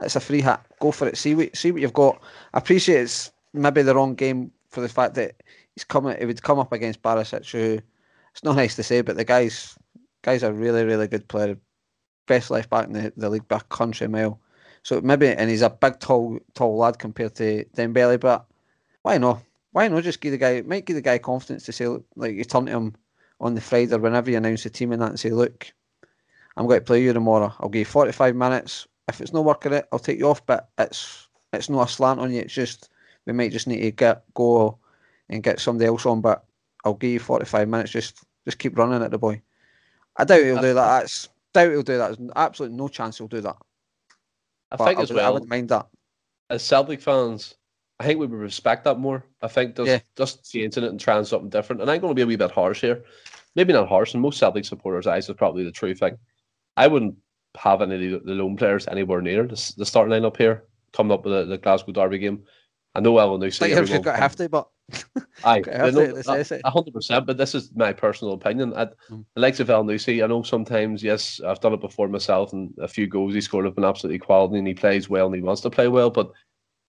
It's a free hat. Go for it. See what you've got. I appreciate it's maybe the wrong game for the fact that he would come up against Barisic, who, it's not nice to say, but the guy's a really, really good player. Best left back in the league by country mile. So maybe, and he's a big, tall lad compared to Dembélé, but why not? Why not just give the guy, it might give the guy confidence to say, like, you turn to him on the Friday or whenever you announce the team and that and say, look, I'm going to play you tomorrow. I'll give you 45 minutes. If it's not working it, I'll take you off, but it's not a slant on you. It's just, we might just need to go and get somebody else on, but I'll give you 45 minutes. Just keep running at the boy. I doubt he'll do that. There's absolutely no chance he'll do that. I wouldn't mind that. As Celtic fans, I think we would respect that more. I think just changing it and trying something different. And I'm going to be a wee bit harsh here. Maybe not harsh, in most Celtic supporters' eyes is probably the true thing. I wouldn't have any of the lone players anywhere near the starting lineup here, coming up with the Glasgow Derby game. I know Ellen Lucy. I think you've got hefty, but... Aye, 100%, but this is my personal opinion. The likes of El Nussi, I know sometimes, yes, I've done it before myself, and a few goals he scored have been absolutely quality, and he plays well and he wants to play well, but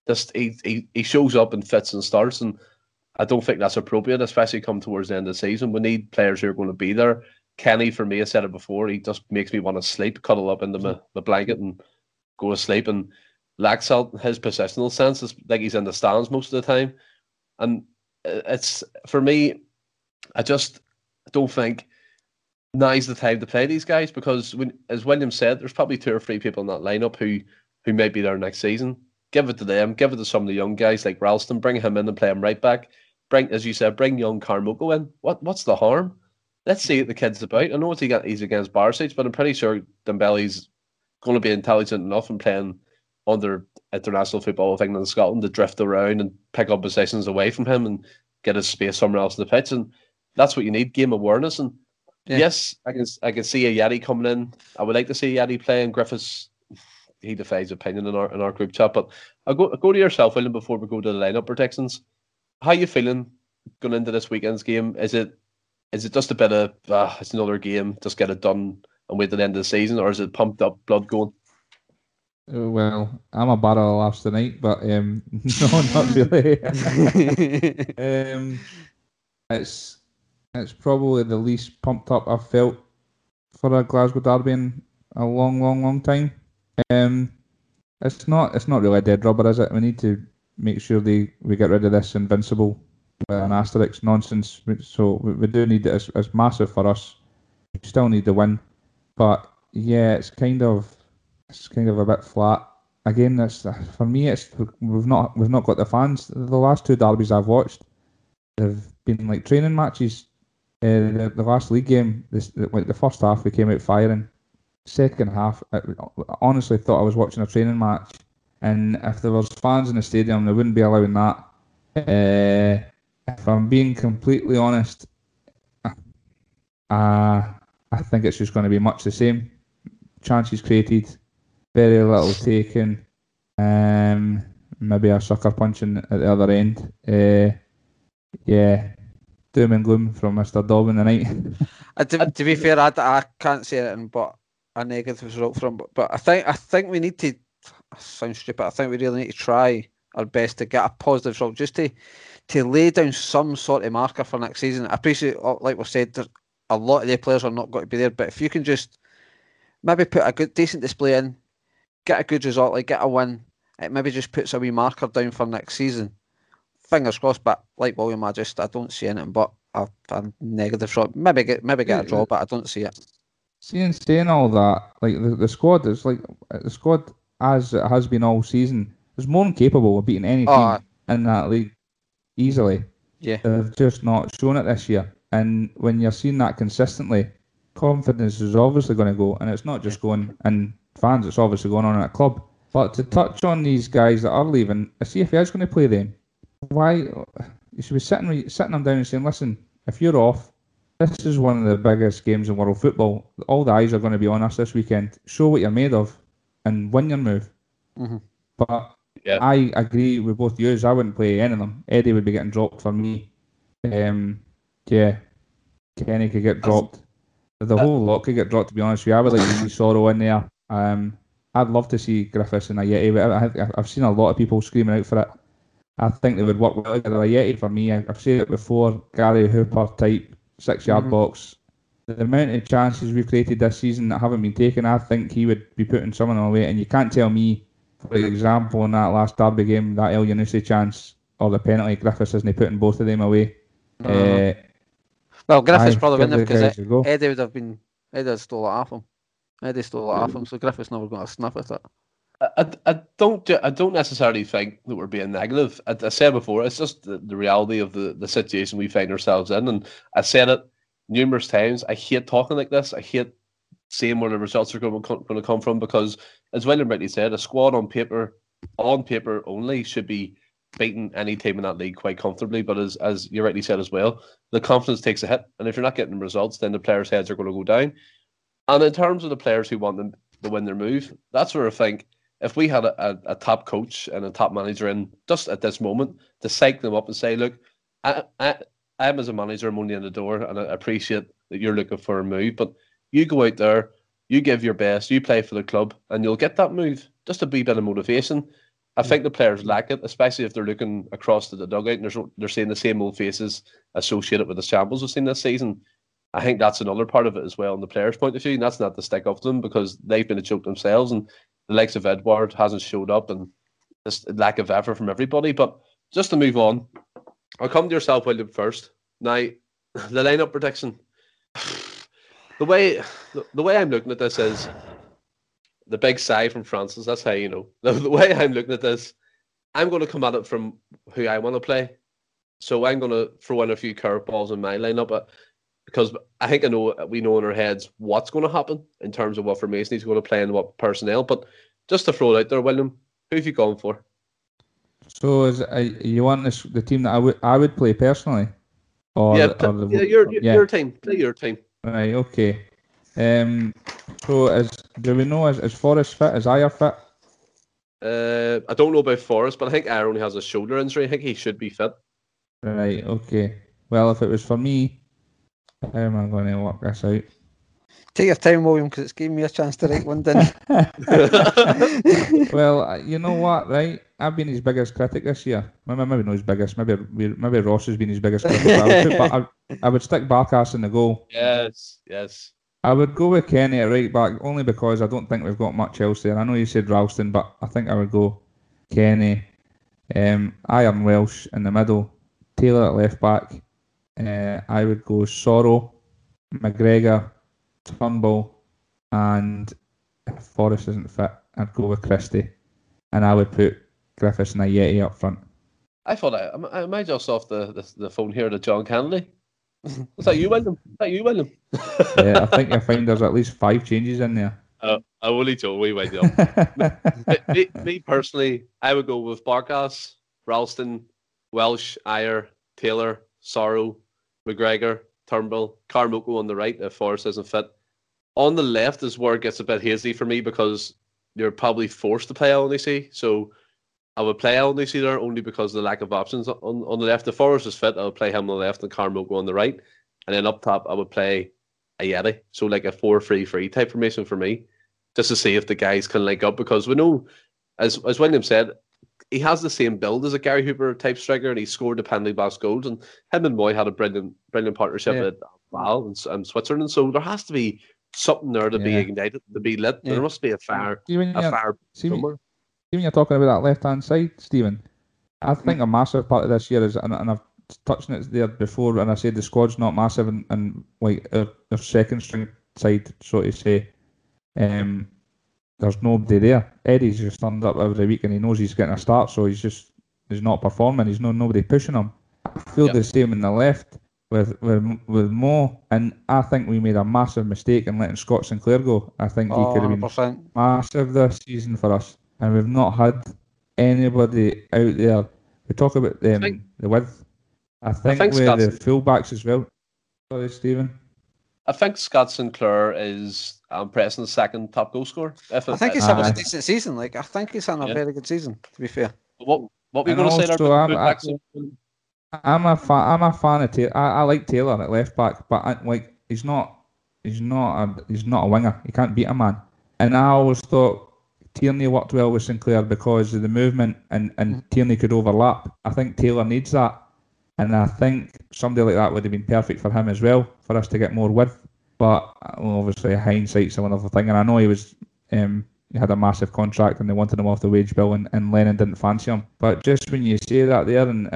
just he shows up and fits and starts, and I don't think that's appropriate, especially come towards the end of the season. We need players who are going to be there. Kenny, for me, I said it before, he just makes me want to sleep, cuddle up into my blanket and go to sleep, and lacks out his positional sense. It's like he's in the stands most of the time. And it's, for me, I just don't think now's the time to play these guys because, as William said, there's probably two or three people in that lineup who may be there next season. Give it to them. Give it to some of the young guys like Ralston. Bring him in and play him right back. As you said, bring young Carmoco in. What's the harm? Let's see what the kid's about. I know he's against Barisic, but I'm pretty sure Dembele's going to be intelligent enough and playing under international football of England and Scotland to drift around and pick up possessions away from him and get his space somewhere else in the pitch. And that's what you need, game awareness. And yes, I can see a Yeti coming in. I would like to see Yeti play, and Griffiths, he defies opinion in our group chat. But I'll go to yourself, William, before we go to the lineup predictions. How are you feeling going into this weekend's game? Is it just a bit of it's another game, just get it done and wait till the end of the season, or is it pumped up, blood going? Well, I'm a barrel of laughs tonight, but no, not really. It's probably the least pumped up I've felt for a Glasgow derby in a long, long, long time. It's not really a dead rubber, is it? We need to make sure we get rid of this invincible and asterisk nonsense. So we do need it. It's massive for us. We still need the win, but yeah, it's kind of a bit flat. Again, that's, for me, it's we've not got the fans. The last two derbies I've watched, they've been like training matches. The last league game, the first half we came out firing. Second half, I honestly thought I was watching a training match. And if there was fans in the stadium, they wouldn't be allowing that. If I'm being completely honest, I think it's just going to be much the same. Chances created, very little taken, maybe a sucker punching at the other end. Doom and gloom from Mr. Dobbin tonight. To be fair, I can't say anything but a negative result from. But I think we need to. I sound stupid. I think we really need to try our best to get a positive result, just to lay down some sort of marker for next season. I appreciate, like we said, a lot of the players are not going to be there, but if you can just maybe put a good, decent display in, get a good result, like get a win. It maybe just puts a wee marker down for next season. Fingers crossed, but like William, I don't see anything but a negative shot. Maybe get a draw, but I don't see it. Saying all that, like the squad is like the squad as it has been all season is more than capable of beating any team in that league easily. Yeah, they've just not shown it this year, and when you're seeing that consistently, confidence is obviously going to go, and it's not just going in fans, it's obviously going on at a club. But to touch on these guys that are leaving, I see if he is going to play them. Why? You should be sitting them down and saying, listen, if you're off, this is one of the biggest games in world football. All the eyes are going to be on us this weekend. Show what you're made of and win your move. Mm-hmm. But I agree with both yous. I wouldn't play any of them. Eddie would be getting dropped for me. Kenny could get dropped. The whole lot could get dropped, to be honest with you. I would like to see Sorrow in there. I'd love to see Griffiths and Ayeti, but I've seen a lot of people screaming out for it. I think they would work well together. Ayeti, for me, I've said it before, Gary Hooper type, 6-yard box. The amount of chances we've created this season that haven't been taken, I think he would be putting someone away. And you can't tell me, for example, in that last derby game, that El Yunusi chance or the penalty, Griffiths isn't putting both of them away. Well, Griffiths probably wouldn't have, because Eddie would have been. Eddie stole it off him. Eddie stole it off him, so Griffiths never got a sniff at it. I don't necessarily think that we're being negative. I said before, it's just the reality of the situation we find ourselves in, and I said it numerous times. I hate talking like this. I hate seeing where the results are going to come from, because, as William rightly said, a squad on paper only should be beating any team in that league quite comfortably, but as you rightly said as well, the confidence takes a hit, and if you're not getting results, then the players' heads are going to go down. And in terms of the players who want them to win their move, that's where I think if we had a top coach and a top manager in just at this moment to psych them up and say, look, I'm as a manager, I'm only in the door, and I appreciate that you're looking for a move, but you go out there, you give your best, you play for the club, and you'll get that move. Just a wee bit of motivation. I think the players lack it, especially if they're looking across to the dugout and they're seeing the same old faces associated with the shambles we've seen this season. I think that's another part of it as well, on the players' point of view, and that's not to stick up to them, because they've been a joke themselves, and the likes of Edward hasn't showed up, and this lack of effort from everybody. But just to move on, I'll come to yourself, William, first. Now, the lineup prediction. The way I'm looking at this is the big sigh from Francis. That's how you know. The way I'm looking at this, I'm going to come at it from who I want to play. So I'm going to throw in a few curveballs in my lineup, because I think we know in our heads what's going to happen in terms of what formation he's going to play and what personnel. But just to throw it out there, William, who have you gone for? So you want the team that I would play personally, your team. Play your team. Right, okay. Do we know, is Forrest fit? Is Ayer fit? I don't know about Forrest, but I think Ayer only has a shoulder injury. I think he should be fit. Right, okay. Well, if it was for me, how am I going to work this out? Take your time, William, because it's giving me a chance to write one down. Well, you know what, right? I've been his biggest critic this year. Maybe not his biggest. Maybe Ross has been his biggest critic. But I would stick Barkas in the goal. Yes. I would go with Kenny at right back, only because I don't think we've got much else there. I know you said Ralston, but I think I would go Kenny, Iron Welsh in the middle, Taylor at left back. I would go Sorrow, McGregor, Turnbull, and if Forrest isn't fit, I'd go with Christie, and I would put Griffiths and Ayeti up front. I thought, am I just off the phone here to John Kennedy? Was that you, William? Yeah, I think you'll find there's at least 5 changes in there. I only joke, we went up. Me personally, I would go with Barkas, Ralston, Welsh, Ayer, Taylor, Sorrow, McGregor, Turnbull, Carmoko on the right if Forrest isn't fit. On the left is where it gets a bit hazy for me, because you're probably forced to play Alnisi, so I would play Alnisi there only because of the lack of options on the left. If Forrest is fit, I would play him on the left and Carmoko on the right, and then up top I would play Ayeti, so like a 4-3-3 type formation for me, just to see if the guys can link up, because we know, as William said, he has the same build as a Gary Hooper type striker, and he scored the penalty box goals, and him and Moy had a brilliant partnership at Val and Switzerland, so there has to be something there to be ignited, to be lit. There must be a fire. Even you're talking about that left-hand side, Stephen, I think a massive part of this year is, and I've touched on it there before, and I said the squad's not massive, and like our second-string side, so to say, there's nobody there. Eddie's just turned up every week, and he knows he's getting a start, so he's not performing. He's nobody pushing him. I feel the same in the left with Mo, and I think we made a massive mistake in letting Scott Sinclair go. I think he could have 100%. Been massive this season for us. And we've not had anybody out there. We talk about the width. I think with the fullbacks as well. Sorry, Stephen. I think Scott Sinclair is pressing the second top goal scorer. I think he's having a decent season. Like, I think he's having a very good season, to be fair. What were you going to say there? I'm a fan of Taylor. I like Taylor at left back, but he's not. he's not a winger. He can't beat a man. And I always thought Tierney worked well with Sinclair because of the movement, and Tierney could overlap. I think Taylor needs that. And I think somebody like that would have been perfect for him as well, for us to get more width. But obviously hindsight's a wonderful thing. And I know he had a massive contract and they wanted him off the wage bill, and Lennon didn't fancy him. But just when you say that there, and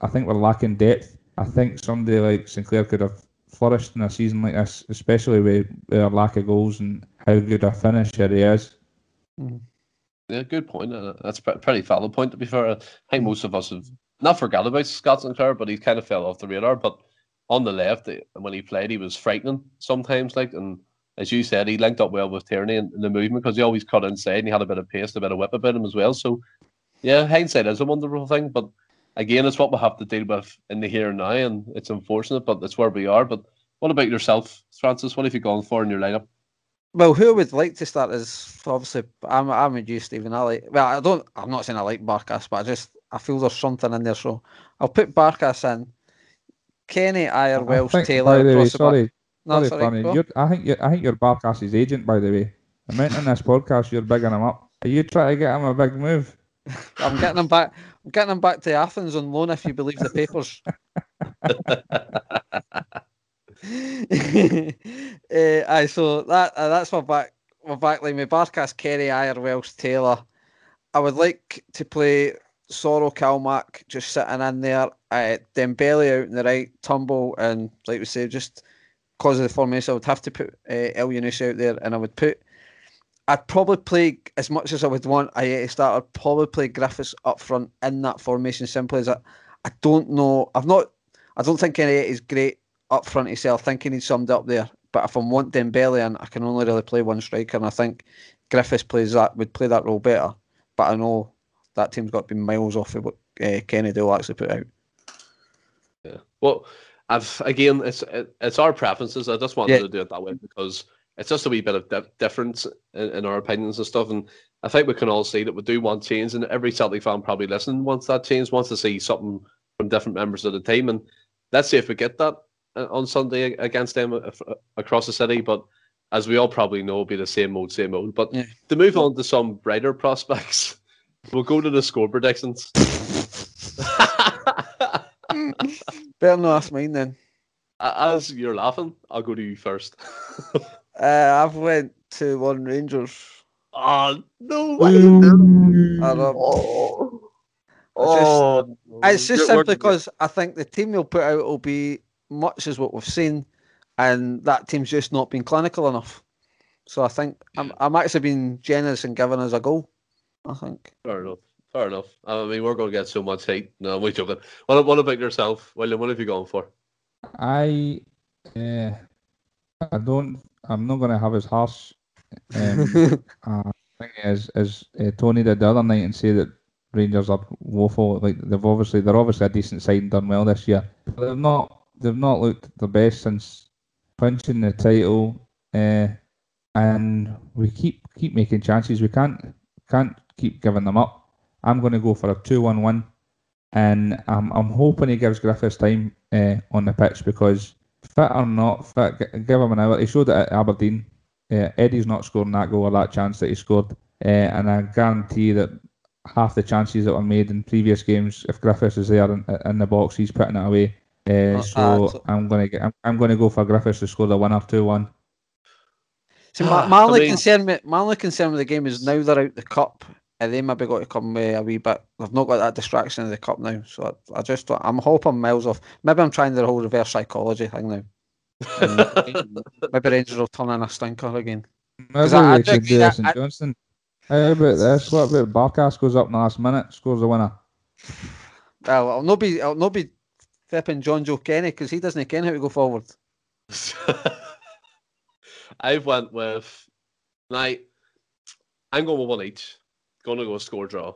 I think we're lacking depth. I think somebody like Sinclair could have flourished in a season like this, especially with our lack of goals and how good a finisher he is. Yeah, good point. That's a pretty valid point, to be fair. I think most of us have not forgot about Scott Sinclair, but he kind of fell off the radar. But on the left, when he played, he was frightening sometimes. And as you said, he linked up well with Tierney in the movement because he always cut inside and he had a bit of pace, a bit of whip about him as well. So, yeah, hindsight is a wonderful thing. But again, it's what we have to deal with in the here and now, and it's unfortunate, but it's where we are. But what about yourself, Francis? What have you gone for in your lineup? Well, who I would like to start is obviously I'm with you, Stephen. I'm not saying I like Barkas, but I feel there's something in there, so I'll put Barkas in. Kenny, Ayer, Welsh, Taylor. I think you're Barkas's agent, by the way. I meant in this podcast you're bigging him up. Are you trying to get him a big move? I'm getting him back. I'm getting him back to Athens on loan, if you believe the papers. So that's my back line. My Barkas, Kerry, Ayer, Welsh, Taylor. I would like to play Soro, Kalmak just sitting in there, Dembele out in the right, Tumble, and like we say, just because of the formation I would have to put El Younis out there, and I'd probably play, as much as I would want Ayeti start, I'd probably play Griffiths up front in that formation, simply as I don't know. I don't think Ayeti is great up front himself. I think he needs somebody up there. But if I want Dembele in, I can only really play one striker, and I think Griffiths would play that role better. But I know that team's got to be miles off of what Kennedy will actually put out. Yeah. Well, it's our preferences. I just wanted to do it that way because it's just a wee bit of difference in our opinions and stuff. And I think we can all see that we do want change, and every Celtic fan probably listening wants that change, wants to see something from different members of the team. And let's see if we get that on Sunday against them across the city, but as we all probably know, it'll be the same old. But to move on to some brighter prospects, we'll go to the score predictions. Better not ask mine then. As you're laughing, I'll go to you first. I've went to 1 Rangers. Oh, no way. It's just simply because I think the team you'll put out will be much as what we've seen, and that team's just not been clinical enough. So I think I'm actually being generous and giving us a goal, I think. Fair enough. I mean, we're going to get so much hate. No, we're joking. What about yourself? William, what have you gone for? I'm not going to have his harsh thing as Tony did the other night and say that Rangers are woeful. Like, they're obviously a decent side and done well this year. But they've not looked the best since punching the title, and we keep making chances. We can't keep giving them up. I'm going to go for a 2-1 win, and I'm hoping he gives Griffiths time on the pitch, because fit or not fit, give him an hour. He showed it at Aberdeen. Eddie's not scoring that goal or that chance that he scored, and I guarantee that half the chances that were made in previous games, if Griffiths is there in the box, he's putting it away. I'm going to go for Griffiths to score the winner 2-1. So my only concern with the game is now they're out the cup, and they maybe got to come a wee bit. They've not got that distraction of the cup now, so I'm hoping miles off. Maybe I'm trying the whole reverse psychology thing now. Maybe Rangers will turn in a stinker again. Maybe we should do this in Johnston. How about this? What about Barkas goes up in the last minute, scores the winner? Well, I'll not be flipping John Joe Kenny, because he doesn't ken how to go forward. I've went with, like, I'm going with one each. Going to go score draw.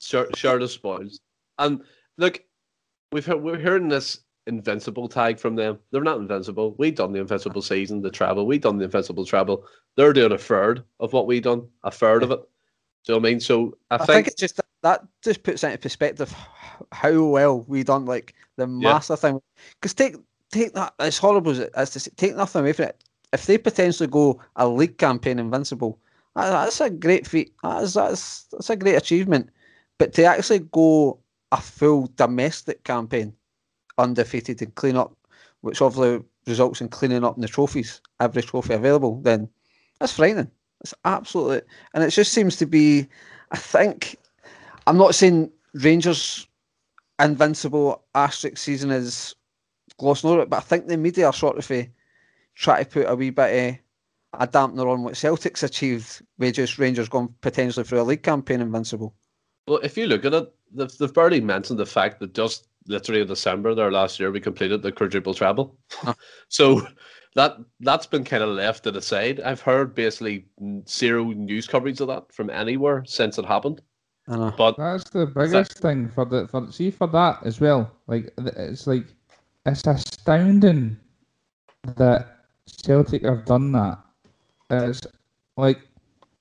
Share the spoils. And look, we're hearing this invincible tag from them. They're not invincible. We've done the invincible season, the travel. We've done the invincible travel. They're doing a third of what we've done. A third of it. Do you know what I mean? So I think it's just that just puts into perspective how well we done, like the massive thing. Because take that, as horrible as it is, take nothing away from it. if they potentially go a league campaign invincible, that's a great feat. That's a great achievement. But to actually go a full domestic campaign undefeated and clean up, which obviously results in cleaning up in the trophies, every trophy available, then that's frightening. It's absolutely, and it just seems to be, I think, I'm not saying Rangers' invincible asterisk season is glossing over it, but I think the media are sort of try to put a wee bit of a dampener on what Celtic's achieved, with just Rangers going potentially through a league campaign invincible. Well, if you look at it, they've barely mentioned the fact that just literally in December there last year we completed the quadruple treble. So that's been kind of left to the side. I've heard basically zero news coverage of that from anywhere since it happened. I know. But that's the biggest thing for that as well. Like it's astounding that Celtic have done that. It's like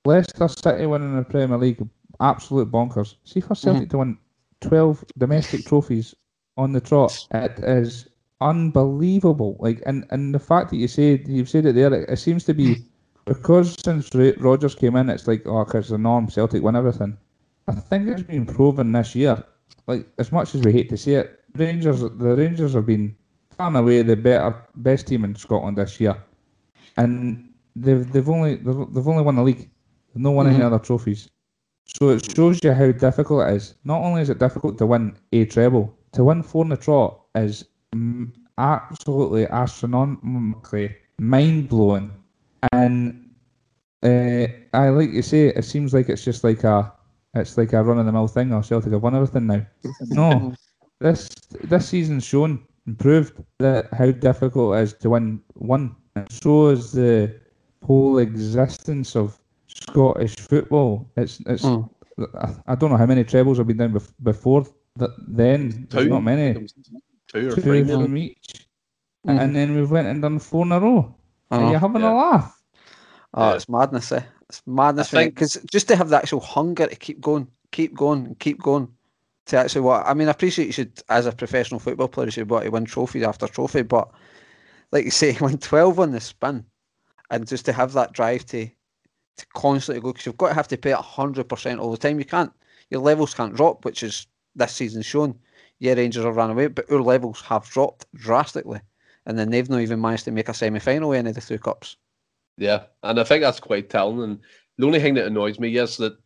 Leicester City winning the Premier League, absolute bonkers. See, for Celtic to win 12 domestic trophies on the trot, it is unbelievable. Like, and the fact that you've said it there, it seems to be because since Rodgers came in, it's like, oh, because the norm, Celtic win everything. I think it's been proven this year. Like, as much as we hate to see it, the Rangers have been far and away the best team in Scotland this year, and they've only won the league. They've not won any other trophies. So it shows you how difficult it is. Not only is it difficult to win a treble, to win four in the trot is absolutely astronomically mind-blowing. And I like you say, it seems like it's just like a run-of-the-mill thing, or Celtic have won everything now. No, this season's shown and proved that how difficult it is to win one. It shows the whole existence of Scottish football. It's. I don't know how many trebles have been done before that. Then there's not many. Two or three of them each, and then we've went and done four in a row. Are you having a laugh? Oh, yeah. It's madness, eh? It's madness, because just to have the actual hunger to keep going. To actually, I appreciate you should, as a professional football player, you should want to win trophy after trophy, but like you say, win 12 on the spin, and just to have that drive to constantly go, because you've got to have to play 100% all the time. You can't, your levels can't drop, which is this season's shown. Yeah, Rangers have run away, but our levels have dropped drastically, and then they've not even managed to make a semi-final in any of the two cups. Yeah, and I think that's quite telling. And the only thing that annoys me is that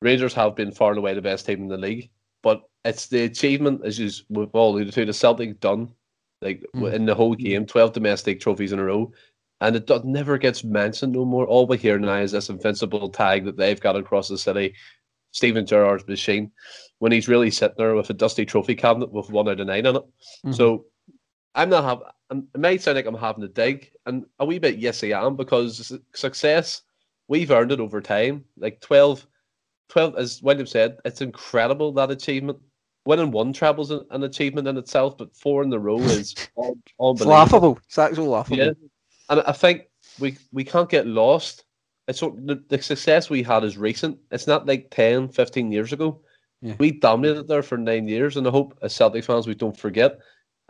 Rangers have been far and away the best team in the league, but it's the achievement, as we've all alluded to, the Celtic done, in the whole game, 12 domestic trophies in a row. And it never gets mentioned no more. All we hear now is this invincible tag that they've got across the city, Stephen Gerrard's machine, when he's really sitting there with a dusty trophy cabinet with 1 out of 9 in it. Mm-hmm. So it might sound like I'm having to dig, and a wee bit, yes, I am, because success, we've earned it over time. Like 12, as William said, it's incredible, that achievement. Winning one treble's an achievement in itself, but 4 in a row is unbelievable. It's laughable. It's actually laughable. Yeah. And I think we can't get lost. It's the success we had is recent. It's not like 10, 15 years ago. Yeah. We dominated there for 9 years, and I hope as Celtic fans we don't forget.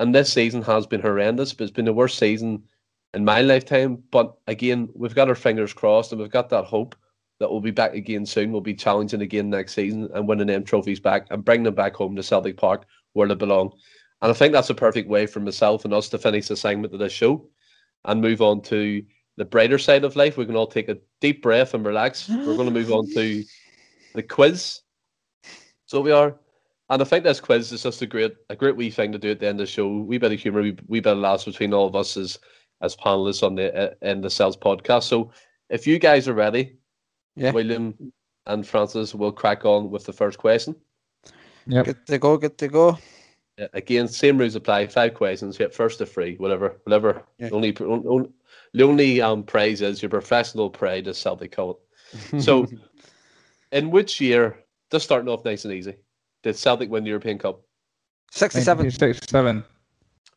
And this season has been horrendous, but it's been the worst season in my lifetime. But again, we've got our fingers crossed, and we've got that hope that we'll be back again soon. We'll be challenging again next season and winning them trophies back and bringing them back home to Celtic Park where they belong. And I think that's a perfect way for myself and us to finish the segment of this show and move on to the brighter side of life. We can all take a deep breath and relax. We're going to move on to the quiz. So we are. And I think this quiz is just a great wee thing to do at the end of the show. Wee bit of humour, wee bit of laughs between all of us as panellists on the Endless Celts podcast. So if you guys are ready, William and Francis will crack on with the first question. Yep. Good to go. Yeah, again, same rules apply. 5 questions. Hit first to free, whatever. Yeah. The only prize is your professional pride, as Celtic call it. So, in which year, just starting off nice and easy, did Celtic win the European Cup? 67. 1967.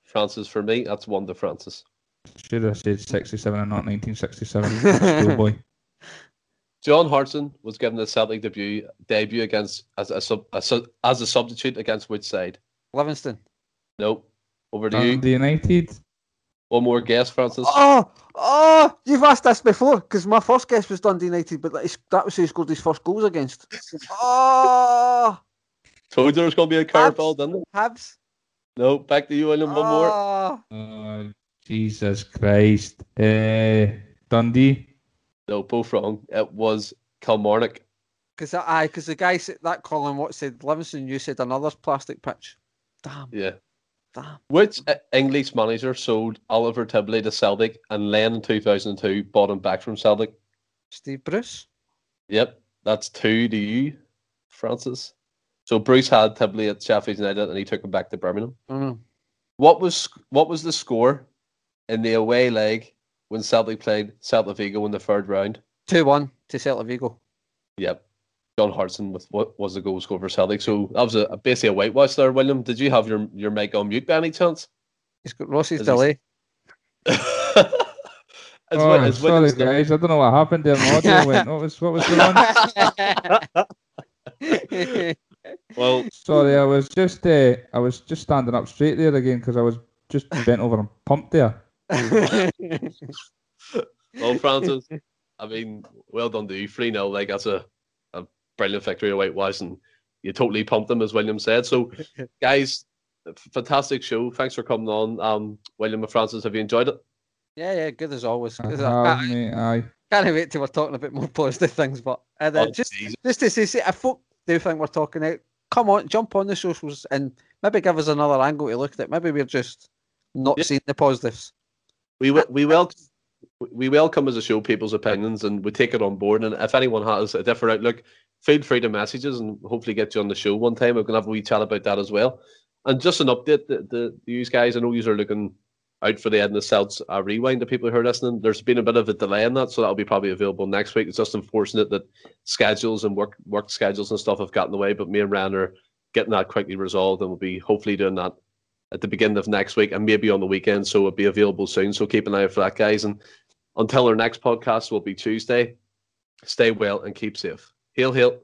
Francis, for me, that's one to Francis. Should have said 67 and not 1967. Schoolboy. John Hartson was given the Celtic debut against as a substitute against which side? Livingston. Nope. Over to you. The United. One more guess, Francis. Oh, you've asked this before, because my first guess was Dundee United, but that was who he scored his first goals against. Oh! Told you there was going to be a curveball, didn't it? Habs? No, back to you, William, one more. Oh, Jesus Christ. Dundee? No, both wrong. It was Kilmarnock. Because the guy said that Colin Watts said Livingston, you said another plastic pitch. Damn. Yeah. Damn. Which English manager sold Olivier Tébily to Celtic and then in 2002 bought him back from Celtic? Steve Bruce. Yep. That's two to you, Francis. So Bruce had Tébily at Sheffield United and he took him back to Birmingham. Mm. What was the score in the away leg when Celtic played Celta Vigo in the third round? 2-1 to Celta Vigo. Yep. John Hartson with what was the goal scorer for Celtic. So that was basically a whitewash there, William. Did you have your mic on mute by any chance? He's got Rossi's delay. Sorry, guys. I don't know what happened there. My audio went. What was going on? Well, sorry, I was just standing up straight there again because I was just bent over and pumped there. Well, Francis, I mean, well done to you. 3-0, like that's a brilliant victory at Whitewash, and you totally pumped them, as William said. So, guys, fantastic show. Thanks for coming on, William and Francis. Have you enjoyed it? Yeah, good as always. I can't wait till we're talking about more positive things. But just to say, I thought. Do think we're talking out? Come on, jump on the socials and maybe give us another angle to look at it. Maybe we're just not seeing the positives. We welcome as a show people's opinions and we take it on board. And if anyone has a different outlook, feel free to message us and hopefully get you on the show one time. We're gonna have a wee chat about that as well. And just an update, the guys, I know you are looking out for the Endless Celts rewind. The people who are listening, there's been a bit of a delay in that, so that'll be probably available next week. It's just unfortunate that schedules and work schedules and stuff have gotten away, but me and Ryan are getting that quickly resolved, and we'll be hopefully doing that at the beginning of next week and maybe on the weekend, so it'll be available soon. So keep an eye out for that, guys. And until our next podcast will be Tuesday, stay well and keep safe. Hail, hail.